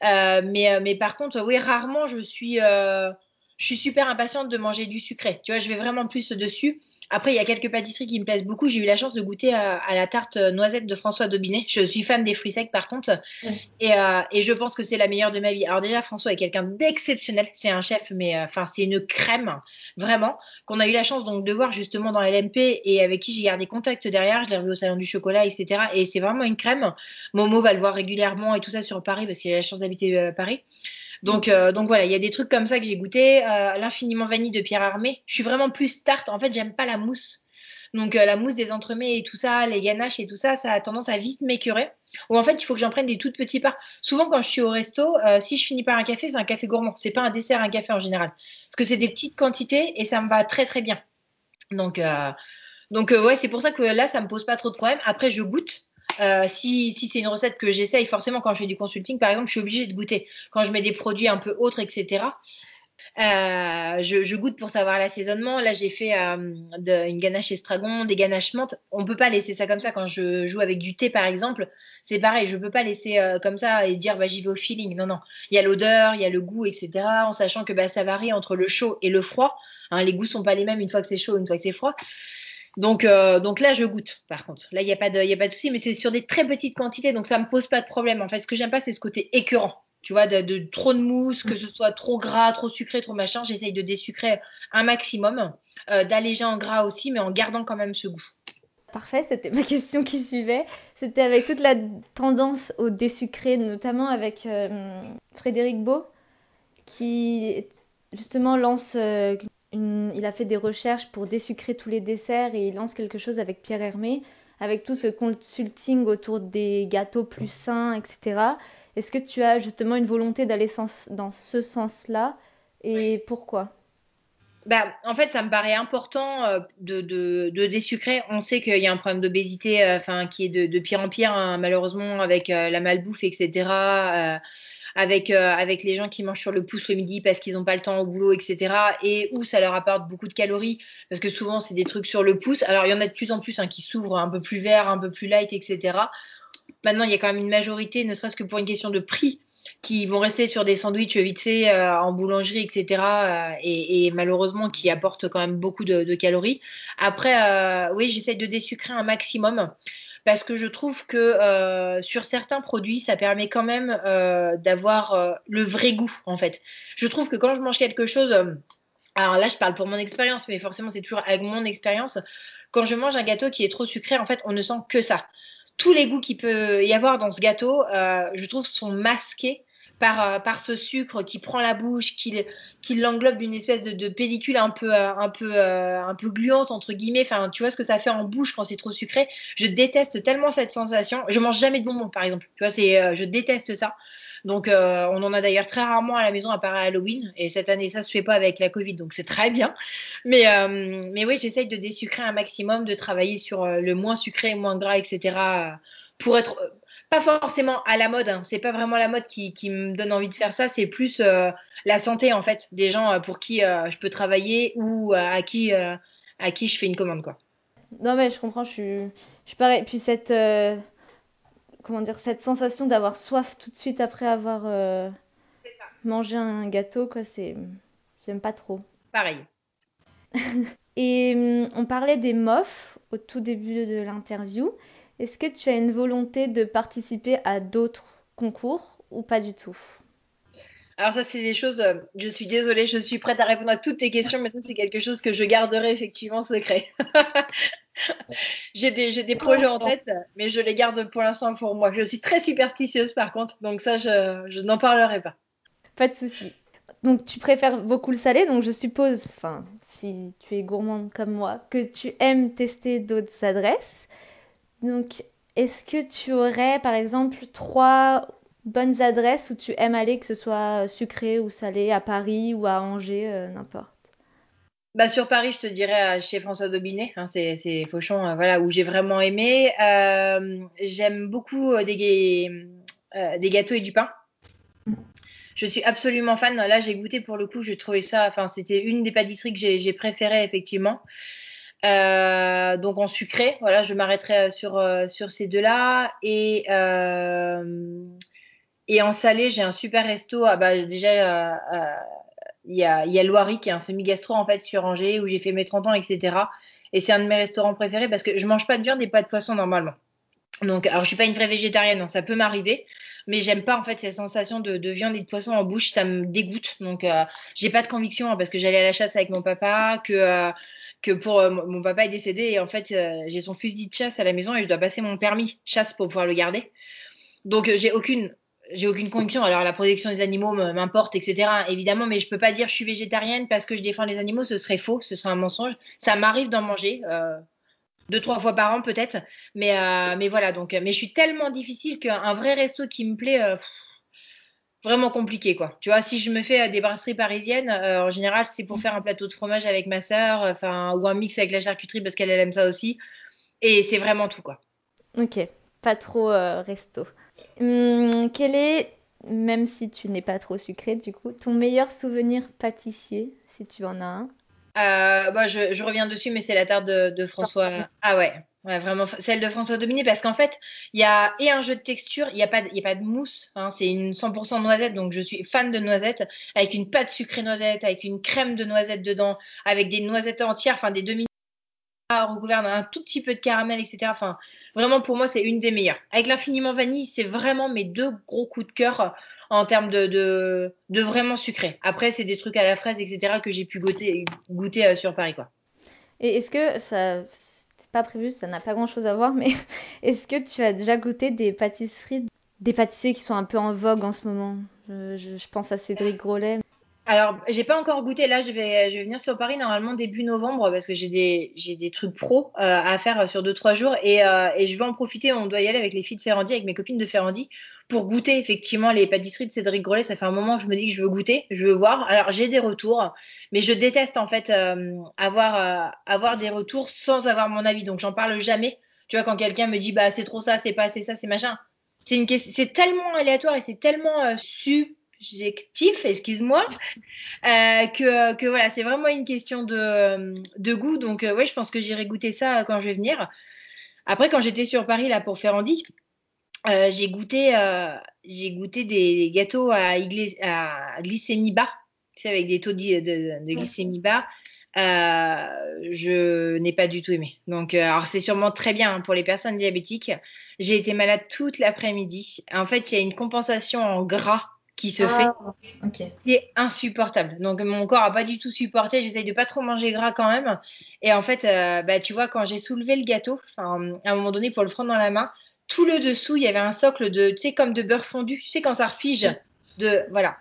euh, mais mais par contre oui rarement je suis euh, je suis super impatiente de manger du sucré, tu vois, je vais vraiment plus dessus. Après il y a quelques pâtisseries qui me plaisent beaucoup, j'ai eu la chance de goûter à, à la tarte noisette de François Daubinet, je suis fan des fruits secs par contre, mmh. et, euh, et je pense que c'est la meilleure de ma vie. Alors déjà François est quelqu'un d'exceptionnel, c'est un chef mais enfin euh, c'est une crème vraiment, qu'on a eu la chance donc de voir justement dans L M P et avec qui j'ai gardé contact derrière, je l'ai revu au salon du chocolat et cetera et c'est vraiment une crème, Momo va le voir régulièrement et tout ça sur Paris parce qu'il a la chance d'habiter à Paris. Donc, euh, donc voilà, il y a des trucs comme ça que j'ai goûté. Euh, l'infiniment vanille de Pierre Hermé. Je suis vraiment plus tarte. En fait, j'aime pas la mousse. Donc euh, la mousse des entremets et tout ça, les ganaches et tout ça, ça a tendance à vite m'écœurer. Ou en fait, il faut que j'en prenne des toutes petites parts. Souvent, quand je suis au resto, euh, si je finis par un café, c'est un café gourmand. C'est pas un dessert, un café en général. Parce que c'est des petites quantités et ça me va très très bien. Donc, euh, donc euh, ouais, c'est pour ça que là, ça me pose pas trop de problèmes. Après, je goûte. Euh, si, si c'est une recette que j'essaye, forcément quand je fais du consulting par exemple, je suis obligée de goûter. Quand je mets des produits un peu autres, et cetera, euh, je, je goûte pour savoir l'assaisonnement. Là j'ai fait euh, de, une ganache estragon, des ganaches menthe. On peut pas laisser ça comme ça. Quand je joue avec du thé par exemple, c'est pareil, je peux pas laisser euh, comme ça et dire bah, j'y vais au feeling. Non non, il y a l'odeur, il y a le goût, et cetera. En sachant que bah, ça varie entre le chaud et le froid, hein, les goûts sont pas les mêmes une fois que c'est chaud, une fois que c'est froid. Donc, euh, donc là, je goûte, par contre. Là, il n'y a pas de, y a pas de souci, mais c'est sur des très petites quantités, donc ça ne me pose pas de problème. En fait, ce que j'aime pas, c'est ce côté écœurant, tu vois, de, de trop de mousse, que ce soit trop gras, trop sucré, trop machin. J'essaye de désucrer un maximum, euh, d'alléger en gras aussi, mais en gardant quand même ce goût. Parfait, c'était ma question qui suivait. C'était avec toute la tendance au désucré, notamment avec euh, Frédéric Beau, qui justement lance... Euh, Une, il a fait des recherches pour désucrer tous les desserts et il lance quelque chose avec Pierre Hermé, avec tout ce consulting autour des gâteaux plus sains, et cetera. Est-ce que tu as justement une volonté d'aller sens, dans ce sens-là et oui. Pourquoi ? Bah, en fait, ça me paraît important euh, de, de, de désucrer. On sait qu'il y a un problème d'obésité euh, qui est de, de pire en pire, hein, malheureusement, avec euh, la malbouffe, et cetera euh, Avec, euh, avec les gens qui mangent sur le pouce le midi parce qu'ils n'ont pas le temps au boulot, et cetera. Et où ça leur apporte beaucoup de calories parce que souvent, c'est des trucs sur le pouce. Alors, il y en a de plus en plus hein, qui s'ouvrent un peu plus vert, un peu plus light, et cetera. Maintenant, il y a quand même une majorité, ne serait-ce que pour une question de prix, qui vont rester sur des sandwichs vite faits euh, en boulangerie, et cetera. Euh, et, et malheureusement, qui apportent quand même beaucoup de, de calories. Après, euh, oui, j'essaie de désucrer un maximum. Parce que je trouve que euh, sur certains produits, ça permet quand même euh, d'avoir euh, le vrai goût, en fait. Je trouve que quand je mange quelque chose, euh, alors là, je parle pour mon expérience, mais forcément, c'est toujours avec mon expérience. Quand je mange un gâteau qui est trop sucré, en fait, on ne sent que ça. Tous les goûts qu'il peut y avoir dans ce gâteau, euh, je trouve, sont masqués par, par ce sucre qui prend la bouche, qui, qui l'englobe d'une espèce de, de pellicule un peu, un, peu, un peu gluante, entre guillemets. Enfin, tu vois ce que ça fait en bouche quand c'est trop sucré. Je déteste tellement cette sensation. Je mange jamais de bonbons, par exemple. Tu vois, c'est, je déteste ça. Donc, euh, on en a d'ailleurs très rarement à la maison à part à Halloween. Et cette année, ça se fait pas avec la Covid, donc c'est très bien. Mais, euh, mais oui, j'essaye de désucrer un maximum, de travailler sur le moins sucré, moins gras, et cetera pour être... Pas forcément à la mode, hein. C'est pas vraiment la mode qui, qui me donne envie de faire ça, c'est plus euh, la santé en fait des gens pour qui euh, je peux travailler ou euh, à qui euh, à qui je fais une commande quoi. Non mais je comprends, je suis je suis pareil. Puis cette euh, comment dire cette sensation d'avoir soif tout de suite après avoir euh, mangé un gâteau quoi, c'est j'aime pas trop. Pareil. Et euh, on parlait des mofs au tout début de l'interview. Est-ce que tu as une volonté de participer à d'autres concours ou pas du tout ? Alors ça, c'est des choses, je suis désolée, je suis prête à répondre à toutes tes questions, mais ça, c'est quelque chose que je garderai effectivement secret. j'ai, des, j'ai des projets en tête, mais je les garde pour l'instant pour moi. Je suis très superstitieuse par contre, donc ça, je, je n'en parlerai pas. Pas de souci. Donc tu préfères beaucoup le salé, donc je suppose, enfin, si tu es gourmande comme moi, que tu aimes tester d'autres adresses. Donc, est-ce que tu aurais, par exemple, trois bonnes adresses où tu aimes aller, que ce soit sucré ou salé, à Paris ou à Angers, euh, n'importe ? Bah, sur Paris, je te dirais chez François Daubinet, hein, c'est, c'est Fauchon, euh, voilà, où j'ai vraiment aimé. Euh, j'aime beaucoup euh, des, euh, des gâteaux et du pain. Je suis absolument fan. Là, j'ai goûté pour le coup, j'ai trouvé ça, enfin, c'était une des pâtisseries que j'ai, j'ai préférées, effectivement. Euh, donc en sucré, voilà, je m'arrêterai sur euh, sur ces deux-là et euh, et en salé, j'ai un super resto. Ah bah déjà, il euh, euh, y a il y a Loiri qui est un semi-gastro en fait sur Angers où j'ai fait mes trente ans, et cetera. Et c'est un de mes restaurants préférés parce que je mange pas de viande et pas de poisson normalement. Donc, alors je suis pas une vraie végétarienne, hein, ça peut m'arriver, mais j'aime pas en fait cette sensation de, de viande et de poisson en bouche, ça me dégoûte. Donc euh, j'ai pas de conviction hein, parce que j'allais à la chasse avec mon papa, que euh, que pour euh, mon papa est décédé et en fait euh, j'ai son fusil de chasse à la maison et je dois passer mon permis chasse pour pouvoir le garder. Donc euh, j'ai aucune j'ai aucune conviction. Alors la protection des animaux m'importe, et cetera. Évidemment, mais je peux pas dire je suis végétarienne parce que je défends les animaux, ce serait faux, ce serait un mensonge. Ça m'arrive d'en manger euh, deux trois fois par an peut-être, mais euh, mais voilà donc. Mais je suis tellement difficile qu'un vrai resto qui me plaît. Euh, pff, Vraiment compliqué, quoi. Tu vois, si je me fais des brasseries parisiennes, euh, en général, c'est pour faire un plateau de fromage avec ma sœur, enfin, ou un mix avec la charcuterie parce qu'elle elle aime ça aussi. Et c'est vraiment tout, quoi. Ok, pas trop euh, resto. Hum, quel est, même si tu n'es pas trop sucrée, du coup, ton meilleur souvenir pâtissier, si tu en as un ? Euh, bah, je, je reviens dessus, mais c'est la tarte de, de François. Ah ouais. Ouais, vraiment, celle de François Daubinet, parce qu'en fait, il y a et un jeu de texture, il n'y a, a pas de mousse, hein, c'est une cent pour cent noisette, donc je suis fan de noisettes, avec une pâte sucrée noisette, avec une crème de noisette dedans, avec des noisettes entières, enfin des demi recouvert d'un tout petit peu de caramel, et cetera. Enfin, vraiment, pour moi, c'est une des meilleures. Avec l'infiniment vanille, c'est vraiment mes deux gros coups de cœur en termes de, de, de vraiment sucré. Après, c'est des trucs à la fraise, et cetera que j'ai pu goûter, goûter sur Paris, quoi. Et est-ce que ça... C'est pas prévu, ça n'a pas grand-chose à voir, mais est-ce que tu as déjà goûté des pâtisseries, des pâtissiers qui sont un peu en vogue en ce moment ? je, je, je pense à Cédric Grolet. Alors, j'ai pas encore goûté. Là, je vais, je vais venir sur Paris normalement début novembre parce que j'ai des, j'ai des trucs pro euh, à faire sur deux trois jours et, euh, et je vais en profiter. On doit y aller avec les filles de Ferrandi, avec mes copines de Ferrandi, pour goûter effectivement les pâtisseries de Cédric Grolet. Ça fait un moment que je me dis que je veux goûter, je veux voir. Alors, j'ai des retours, mais je déteste en fait euh, avoir, euh, avoir des retours sans avoir mon avis. Donc, j'en parle jamais. Tu vois, quand quelqu'un me dit bah c'est trop ça, c'est pas assez ça, c'est machin. C'est une question, c'est tellement aléatoire et c'est tellement euh, super. Objectif, excuse-moi, euh, que, que voilà, c'est vraiment une question de, de goût. Donc, euh, ouais, je pense que j'irai goûter ça quand je vais venir. Après, quand j'étais sur Paris, là, pour Ferrandi, euh, j'ai goûté, euh, j'ai goûté des, des gâteaux à, igles, à glycémie bas, tu sais, avec des taux de, de, de glycémie bas. Euh, je n'ai pas du tout aimé. Donc, euh, alors c'est sûrement très bien hein, pour les personnes diabétiques. J'ai été malade toute l'après-midi. En fait, il y a une compensation en gras qui se ah, fait, okay. qui est insupportable. Donc, mon corps n'a pas du tout supporté. J'essaye de pas trop manger gras quand même. Et en fait, euh, bah, tu vois, quand j'ai soulevé le gâteau, à un moment donné, pour le prendre dans la main, tout le dessous, il y avait un socle de, tu sais, comme de beurre fondu. Tu sais, quand ça refige. De, voilà.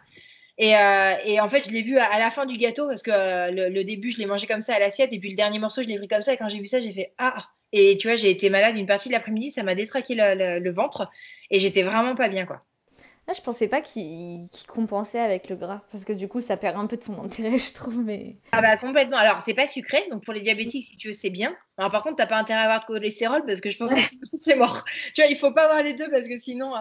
Et, euh, et en fait, je l'ai bu à, à la fin du gâteau parce que euh, le, le début, je l'ai mangé comme ça à l'assiette. Et puis, le dernier morceau, je l'ai pris comme ça. Et quand j'ai vu ça, j'ai fait « Ah !» Et tu vois, j'ai été malade une partie de l'après-midi. Ça m'a détraqué le, le, le ventre. Et j'étais vraiment pas bien, quoi. Ah, je pensais pas qu'il, qu'il compensait avec le gras parce que du coup ça perd un peu de son intérêt, je trouve. Mais ah bah complètement. Alors c'est pas sucré, donc pour les diabétiques si tu veux c'est bien. Alors par contre t'as pas intérêt à avoir de cholestérol parce que je pense que c'est mort. Tu vois, il faut pas avoir les deux parce que sinon.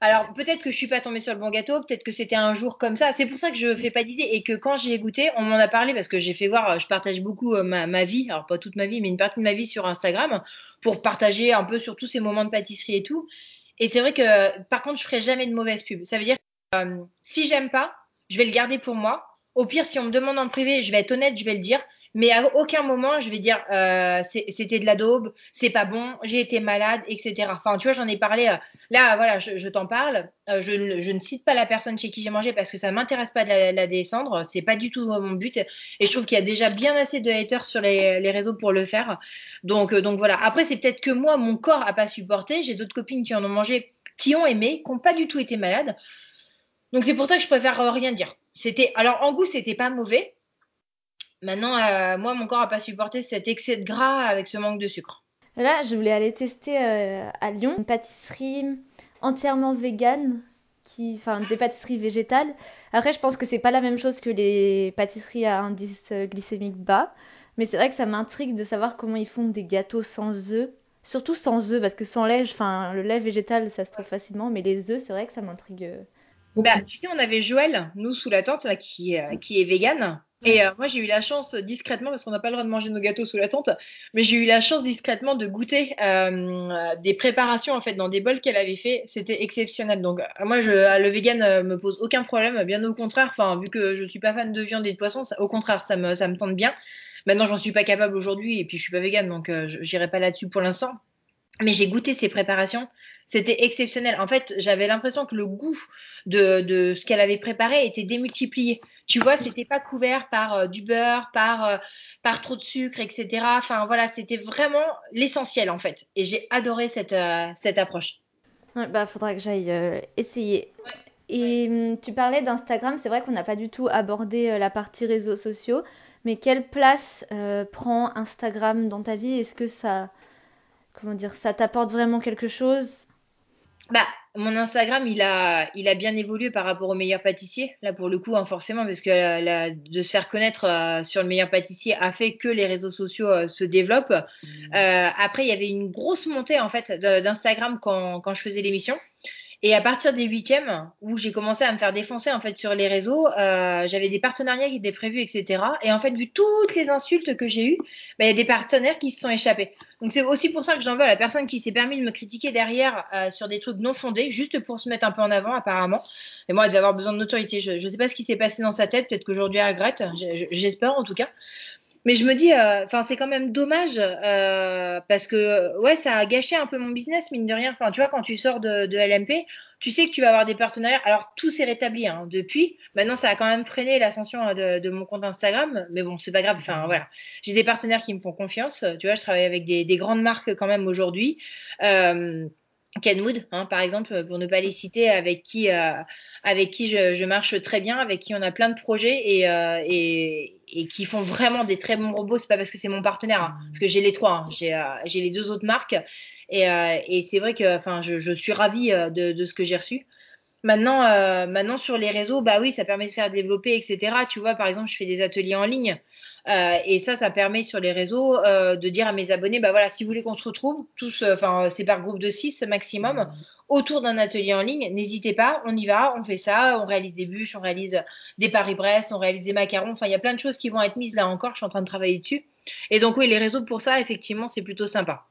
Alors peut-être que je suis pas tombée sur le bon gâteau, peut-être que c'était un jour comme ça. C'est pour ça que je fais pas d'idée et que quand j'ai goûté, on m'en a parlé parce que j'ai fait voir. Je partage beaucoup ma, ma vie, alors pas toute ma vie, mais une partie de ma vie sur Instagram pour partager un peu sur tous ces moments de pâtisserie et tout. Et c'est vrai que, par contre, je ferai jamais de mauvaise pub. Ça veut dire que euh, si j'aime pas, je vais le garder pour moi. Au pire, si on me demande en privé, je vais être honnête, je vais le dire. Mais à aucun moment, je vais dire euh, c'est, c'était de la daube, c'est pas bon, j'ai été malade, et cetera. Enfin, tu vois, j'en ai parlé. Euh, là, voilà, je, je t'en parle. Euh, je, je ne cite pas la personne chez qui j'ai mangé parce que ça m'intéresse pas de la, la descendre. C'est pas du tout mon but. Et je trouve qu'il y a déjà bien assez de haters sur les, les réseaux pour le faire. Donc, euh, donc voilà. Après, c'est peut-être que moi, mon corps a pas supporté. J'ai d'autres copines qui en ont mangé, qui ont aimé, qui n'ont pas du tout été malades. Donc c'est pour ça que je préfère rien dire. C'était, alors en goût, c'était pas mauvais. Maintenant, euh, moi, mon corps n'a pas supporté cet excès de gras avec ce manque de sucre. Là, je voulais aller tester euh, à Lyon une pâtisserie entièrement végane, qui, enfin des pâtisseries végétales. Après, je pense que c'est pas la même chose que les pâtisseries à indice glycémique bas, mais c'est vrai que ça m'intrigue de savoir comment ils font des gâteaux sans œufs, surtout sans œufs, parce que sans lait, enfin le lait végétal, ça se trouve facilement, mais les œufs, c'est vrai que ça m'intrigue. Bah, tu sais, on avait Joël, nous, sous la tente, là, qui, euh, qui est végane. Et euh, moi, j'ai eu la chance discrètement, parce qu'on n'a pas le droit de manger nos gâteaux sous la tente, mais j'ai eu la chance discrètement de goûter euh, des préparations, en fait, dans des bols qu'elle avait fait. C'était exceptionnel. Donc, moi, je, le vegan ne euh, me pose aucun problème. Bien au contraire, enfin, vu que je ne suis pas fan de viande et de poisson, ça, au contraire, ça me, ça me tente bien. Maintenant, j'en suis pas capable aujourd'hui, et puis je suis pas végane, donc euh, j'irai pas là-dessus pour l'instant. Mais j'ai goûté ces préparations, c'était exceptionnel. En fait, j'avais l'impression que le goût de, de ce qu'elle avait préparé était démultiplié. Tu vois, c'était pas couvert par euh, du beurre, par, euh, par trop de sucre, et cetera. Enfin, voilà, c'était vraiment l'essentiel, en fait. Et j'ai adoré cette, euh, cette approche. Ouais, bah, faudra que j'aille euh, essayer. Ouais. Et ouais. Tu parlais d'Instagram, c'est vrai qu'on n'a pas du tout abordé euh, la partie réseaux sociaux, mais quelle place euh, prend Instagram dans ta vie ? Est-ce que ça... Comment dire, ça t'apporte vraiment quelque chose ? Bah, mon Instagram, il a, il a bien évolué par rapport au Meilleur Pâtissier. Là, pour le coup, hein, forcément, parce que la, la, de se faire connaître euh, sur le Meilleur Pâtissier a fait que les réseaux sociaux euh, se développent. Mmh. Euh, après, il y avait une grosse montée en fait de, d'Instagram quand, quand je faisais l'émission. Et à partir des huitièmes, où j'ai commencé à me faire défoncer en fait sur les réseaux, euh, j'avais des partenariats qui étaient prévus, et cetera. Et en fait, vu toutes les insultes que j'ai eues, bah, y a des partenaires qui se sont échappés. Donc c'est aussi pour ça que j'en veux à la personne qui s'est permis de me critiquer derrière euh, sur des trucs non fondés, juste pour se mettre un peu en avant apparemment. Et moi, elle devait avoir besoin de notoriété. Je ne sais pas ce qui s'est passé dans sa tête. Peut-être qu'aujourd'hui, elle regrette. J'espère en tout cas. Mais je me dis, enfin, euh, c'est quand même dommage euh, parce que ouais, ça a gâché un peu mon business, mine de rien. Enfin, tu vois, quand tu sors de, de L M P, tu sais que tu vas avoir des partenariats. Alors, tout s'est rétabli hein, depuis. Maintenant, ça a quand même freiné l'ascension de, de mon compte Instagram. Mais bon, c'est pas grave. Enfin, voilà. J'ai des partenaires qui me font confiance. Tu vois, je travaille avec des, des grandes marques quand même aujourd'hui. Euh, Kenwood, hein, par exemple, pour ne pas les citer, avec qui, euh, avec qui je, je marche très bien, avec qui on a plein de projets et, euh, et, et qui font vraiment des très bons robots. C'est pas parce que c'est mon partenaire, hein, parce que j'ai les trois, hein, j'ai, euh, j'ai les deux autres marques et, euh, et c'est vrai que, enfin, je, je suis ravie euh, de, de ce que j'ai reçu. Maintenant, euh, maintenant sur les réseaux, bah oui, ça permet de se faire développer, et cetera. Tu vois, par exemple, je fais des ateliers en ligne. Euh, et ça, ça permet sur les réseaux euh, de dire à mes abonnés, bah voilà, si vous voulez qu'on se retrouve tous, enfin euh, c'est par groupe de six maximum autour d'un atelier en ligne, n'hésitez pas, on y va, on fait ça, on réalise des bûches, on réalise des Paris-Brest, on réalise des macarons, enfin il y a plein de choses qui vont être mises là encore, je suis en train de travailler dessus. Et donc oui, les réseaux pour ça, effectivement, c'est plutôt sympa.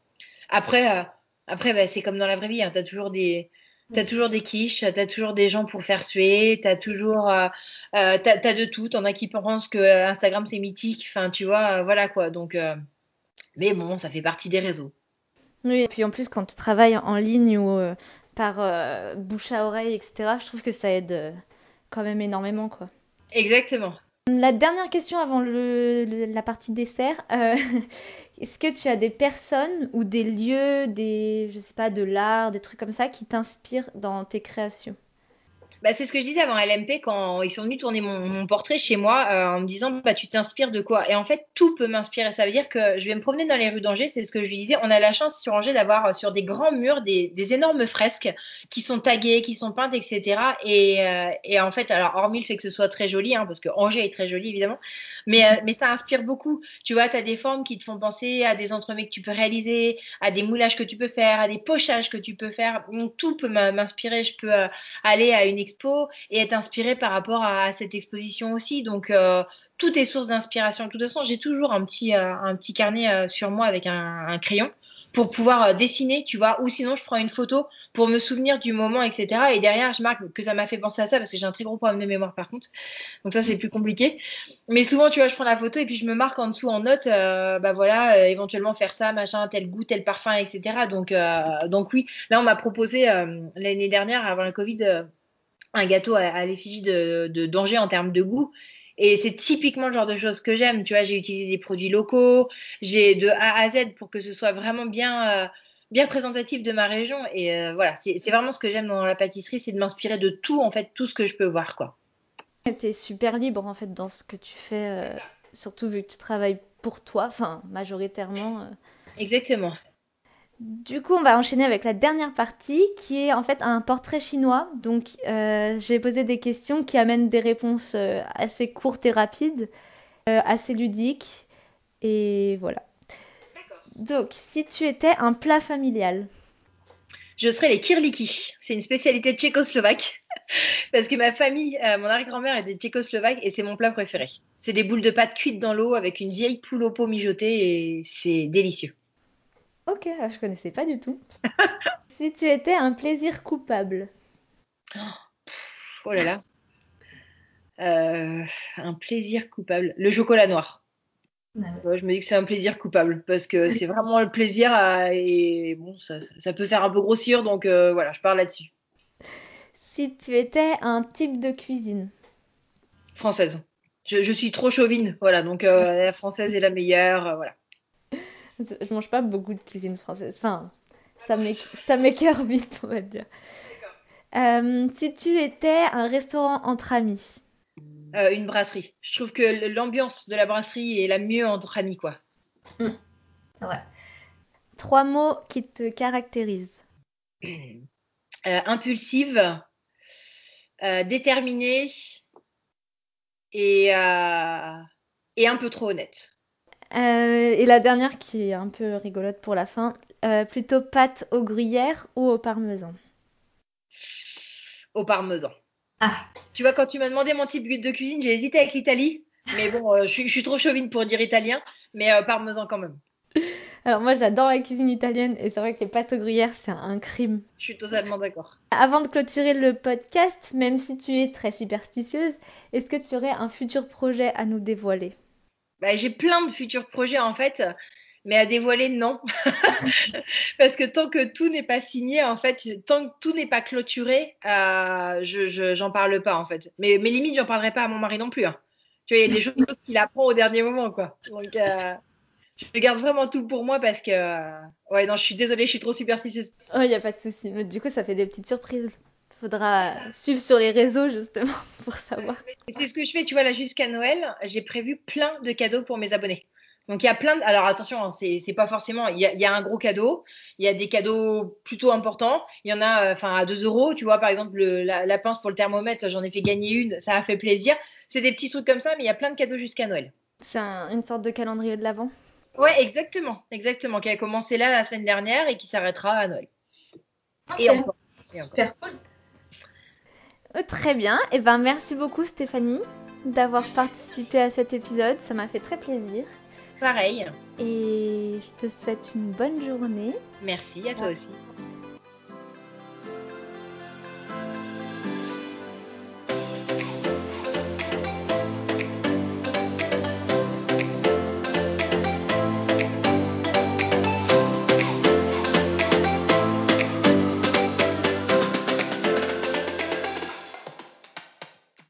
Après, euh, après, bah, c'est comme dans la vraie vie, hein, t'as toujours des T'as toujours des quiches, t'as toujours des gens pour faire suer, t'as toujours, euh, t'as, t'as de tout. T'en as qui pensent que Instagram c'est mythique, enfin tu vois, voilà quoi. Donc, euh, mais bon, ça fait partie des réseaux. Oui, et puis en plus quand tu travailles en ligne ou euh, par euh, bouche à oreille, et cetera, je trouve que ça aide euh, quand même énormément quoi. Exactement. La dernière question avant le, le, la partie dessert, euh, est-ce que tu as des personnes ou des lieux, des, je sais pas, de l'art, des trucs comme ça qui t'inspirent dans tes créations ? Bah, c'est ce que je disais avant L M P quand ils sont venus tourner mon, mon portrait chez moi euh, en me disant bah, tu t'inspires de quoi ? Et en fait tout peut m'inspirer, ça veut dire que je vais me promener dans les rues d'Angers, c'est ce que je lui disais, on a la chance sur Angers d'avoir euh, sur des grands murs des, des énormes fresques qui sont taguées, qui sont peintes, et cetera. Et, euh, et en fait, alors hormis le fait que ce soit très joli, hein, parce que Angers est très joli évidemment, mais, euh, mais ça inspire beaucoup, tu vois, tu as des formes qui te font penser à des entremets que tu peux réaliser, à des moulages que tu peux faire, à des pochages que tu peux faire, donc tout peut m'inspirer, je peux euh, aller à une expérience et être inspiré par rapport à cette exposition aussi. Donc, euh, tout est source d'inspiration. De toute façon, j'ai toujours un petit, euh, un petit carnet euh, sur moi avec un, un crayon pour pouvoir euh, dessiner, tu vois. Ou sinon, je prends une photo pour me souvenir du moment, et cetera. Et derrière, je marque que ça m'a fait penser à ça parce que j'ai un très gros problème de mémoire, par contre. Donc ça, c'est plus compliqué. Mais souvent, tu vois, je prends la photo et puis je me marque en dessous en note, euh, bah voilà, euh, éventuellement faire ça, machin, tel goût, tel parfum, et cetera. Donc, euh, donc oui, là, on m'a proposé euh, l'année dernière, avant la Covid, euh, un gâteau à, à l'effigie de, de d'Angers en termes de goût. Et c'est typiquement le genre de choses que j'aime. Tu vois, j'ai utilisé des produits locaux, j'ai de A à Z pour que ce soit vraiment bien, euh, bien présentatif de ma région. Et euh, voilà, c'est, c'est vraiment ce que j'aime dans la pâtisserie, c'est de m'inspirer de tout, en fait, tout ce que je peux voir, quoi. T'es super libre, en fait, dans ce que tu fais, euh, surtout vu que tu travailles pour toi, enfin, majoritairement. Euh... Exactement. Du coup, on va enchaîner avec la dernière partie qui est en fait un portrait chinois. Donc, euh, j'ai posé des questions qui amènent des réponses euh, assez courtes et rapides, euh, assez ludiques. Et voilà. D'accord. Donc, si tu étais un plat familial, je serais les kirliki. C'est une spécialité tchécoslovaque parce que ma famille, euh, mon arrière-grand-mère était tchécoslovaque et c'est mon plat préféré. C'est des boules de pâte cuites dans l'eau avec une vieille poule au pot mijotée et c'est délicieux. Ok, je connaissais pas du tout. Si tu étais un plaisir coupable. Oh, pff, oh là là. Euh, un plaisir coupable. Le chocolat noir. Ah ouais. Je me dis que c'est un plaisir coupable parce que c'est vraiment le plaisir à... et bon, ça, ça peut faire un peu grossir, donc euh, voilà, je pars là-dessus. Si tu étais un type de cuisine. Française. Je, je suis trop chauvine, voilà, donc euh, la française est la meilleure, euh, voilà. Je mange pas beaucoup de cuisine française. Enfin, ça m'écoeure vite, on va dire. Euh, si tu étais un restaurant entre amis. Euh, une brasserie. Je trouve que l'ambiance de la brasserie est la mieux entre amis, quoi. Mmh. C'est vrai. Trois mots qui te caractérisent. Euh, impulsive, euh, déterminée et, euh, et un peu trop honnête. Euh, et la dernière qui est un peu rigolote pour la fin, euh, plutôt pâte au gruyère ou au parmesan ? Au parmesan. Ah. Tu vois, quand tu m'as demandé mon type de cuisine, j'ai hésité avec l'Italie. Mais bon, euh, je, je suis trop chauvine pour dire italien, mais euh, parmesan quand même. Alors moi, j'adore la cuisine italienne et c'est vrai que les pâtes au gruyère, c'est un crime. Je suis totalement d'accord. Avant de clôturer le podcast, même si tu es très superstitieuse, est-ce que tu aurais un futur projet à nous dévoiler ? bah, j'ai plein de futurs projets en fait, mais à dévoiler, non. Parce que tant que tout n'est pas signé, en fait, tant que tout n'est pas clôturé, euh, je, je, j'en parle pas en fait. Mais, mais limite, j'en parlerai pas à mon mari non plus. Hein. Tu vois, il y a des choses qu'il apprend au dernier moment, quoi. Donc, euh, je garde vraiment tout pour moi parce que, euh, ouais, non, je suis désolée, je suis trop superstitieuse. Oh, il n'y a pas de souci. Mais du coup, ça fait des petites surprises. Faudra suivre sur les réseaux justement pour savoir. C'est ce que je fais, tu vois, là jusqu'à Noël, j'ai prévu plein de cadeaux pour mes abonnés. Donc il y a plein de... Alors attention, c'est, c'est pas forcément... Il y, a, il y a un gros cadeau, il y a des cadeaux plutôt importants. Il y en a enfin, à deux euros, tu vois, par exemple, le, la, la pince pour le thermomètre, j'en ai fait gagner une, ça a fait plaisir. C'est des petits trucs comme ça, mais il y a plein de cadeaux jusqu'à Noël. C'est un, une sorte de calendrier de l'Avent. Ouais, exactement, exactement, qui a commencé là la semaine dernière et qui s'arrêtera à Noël. Okay. Et encore. Et encore. Super cool. Oh, très bien, et eh ben merci beaucoup Stéphanie d'avoir participé à cet épisode, ça m'a fait très plaisir. Pareil. Et je te souhaite une bonne journée. Merci à toi aussi.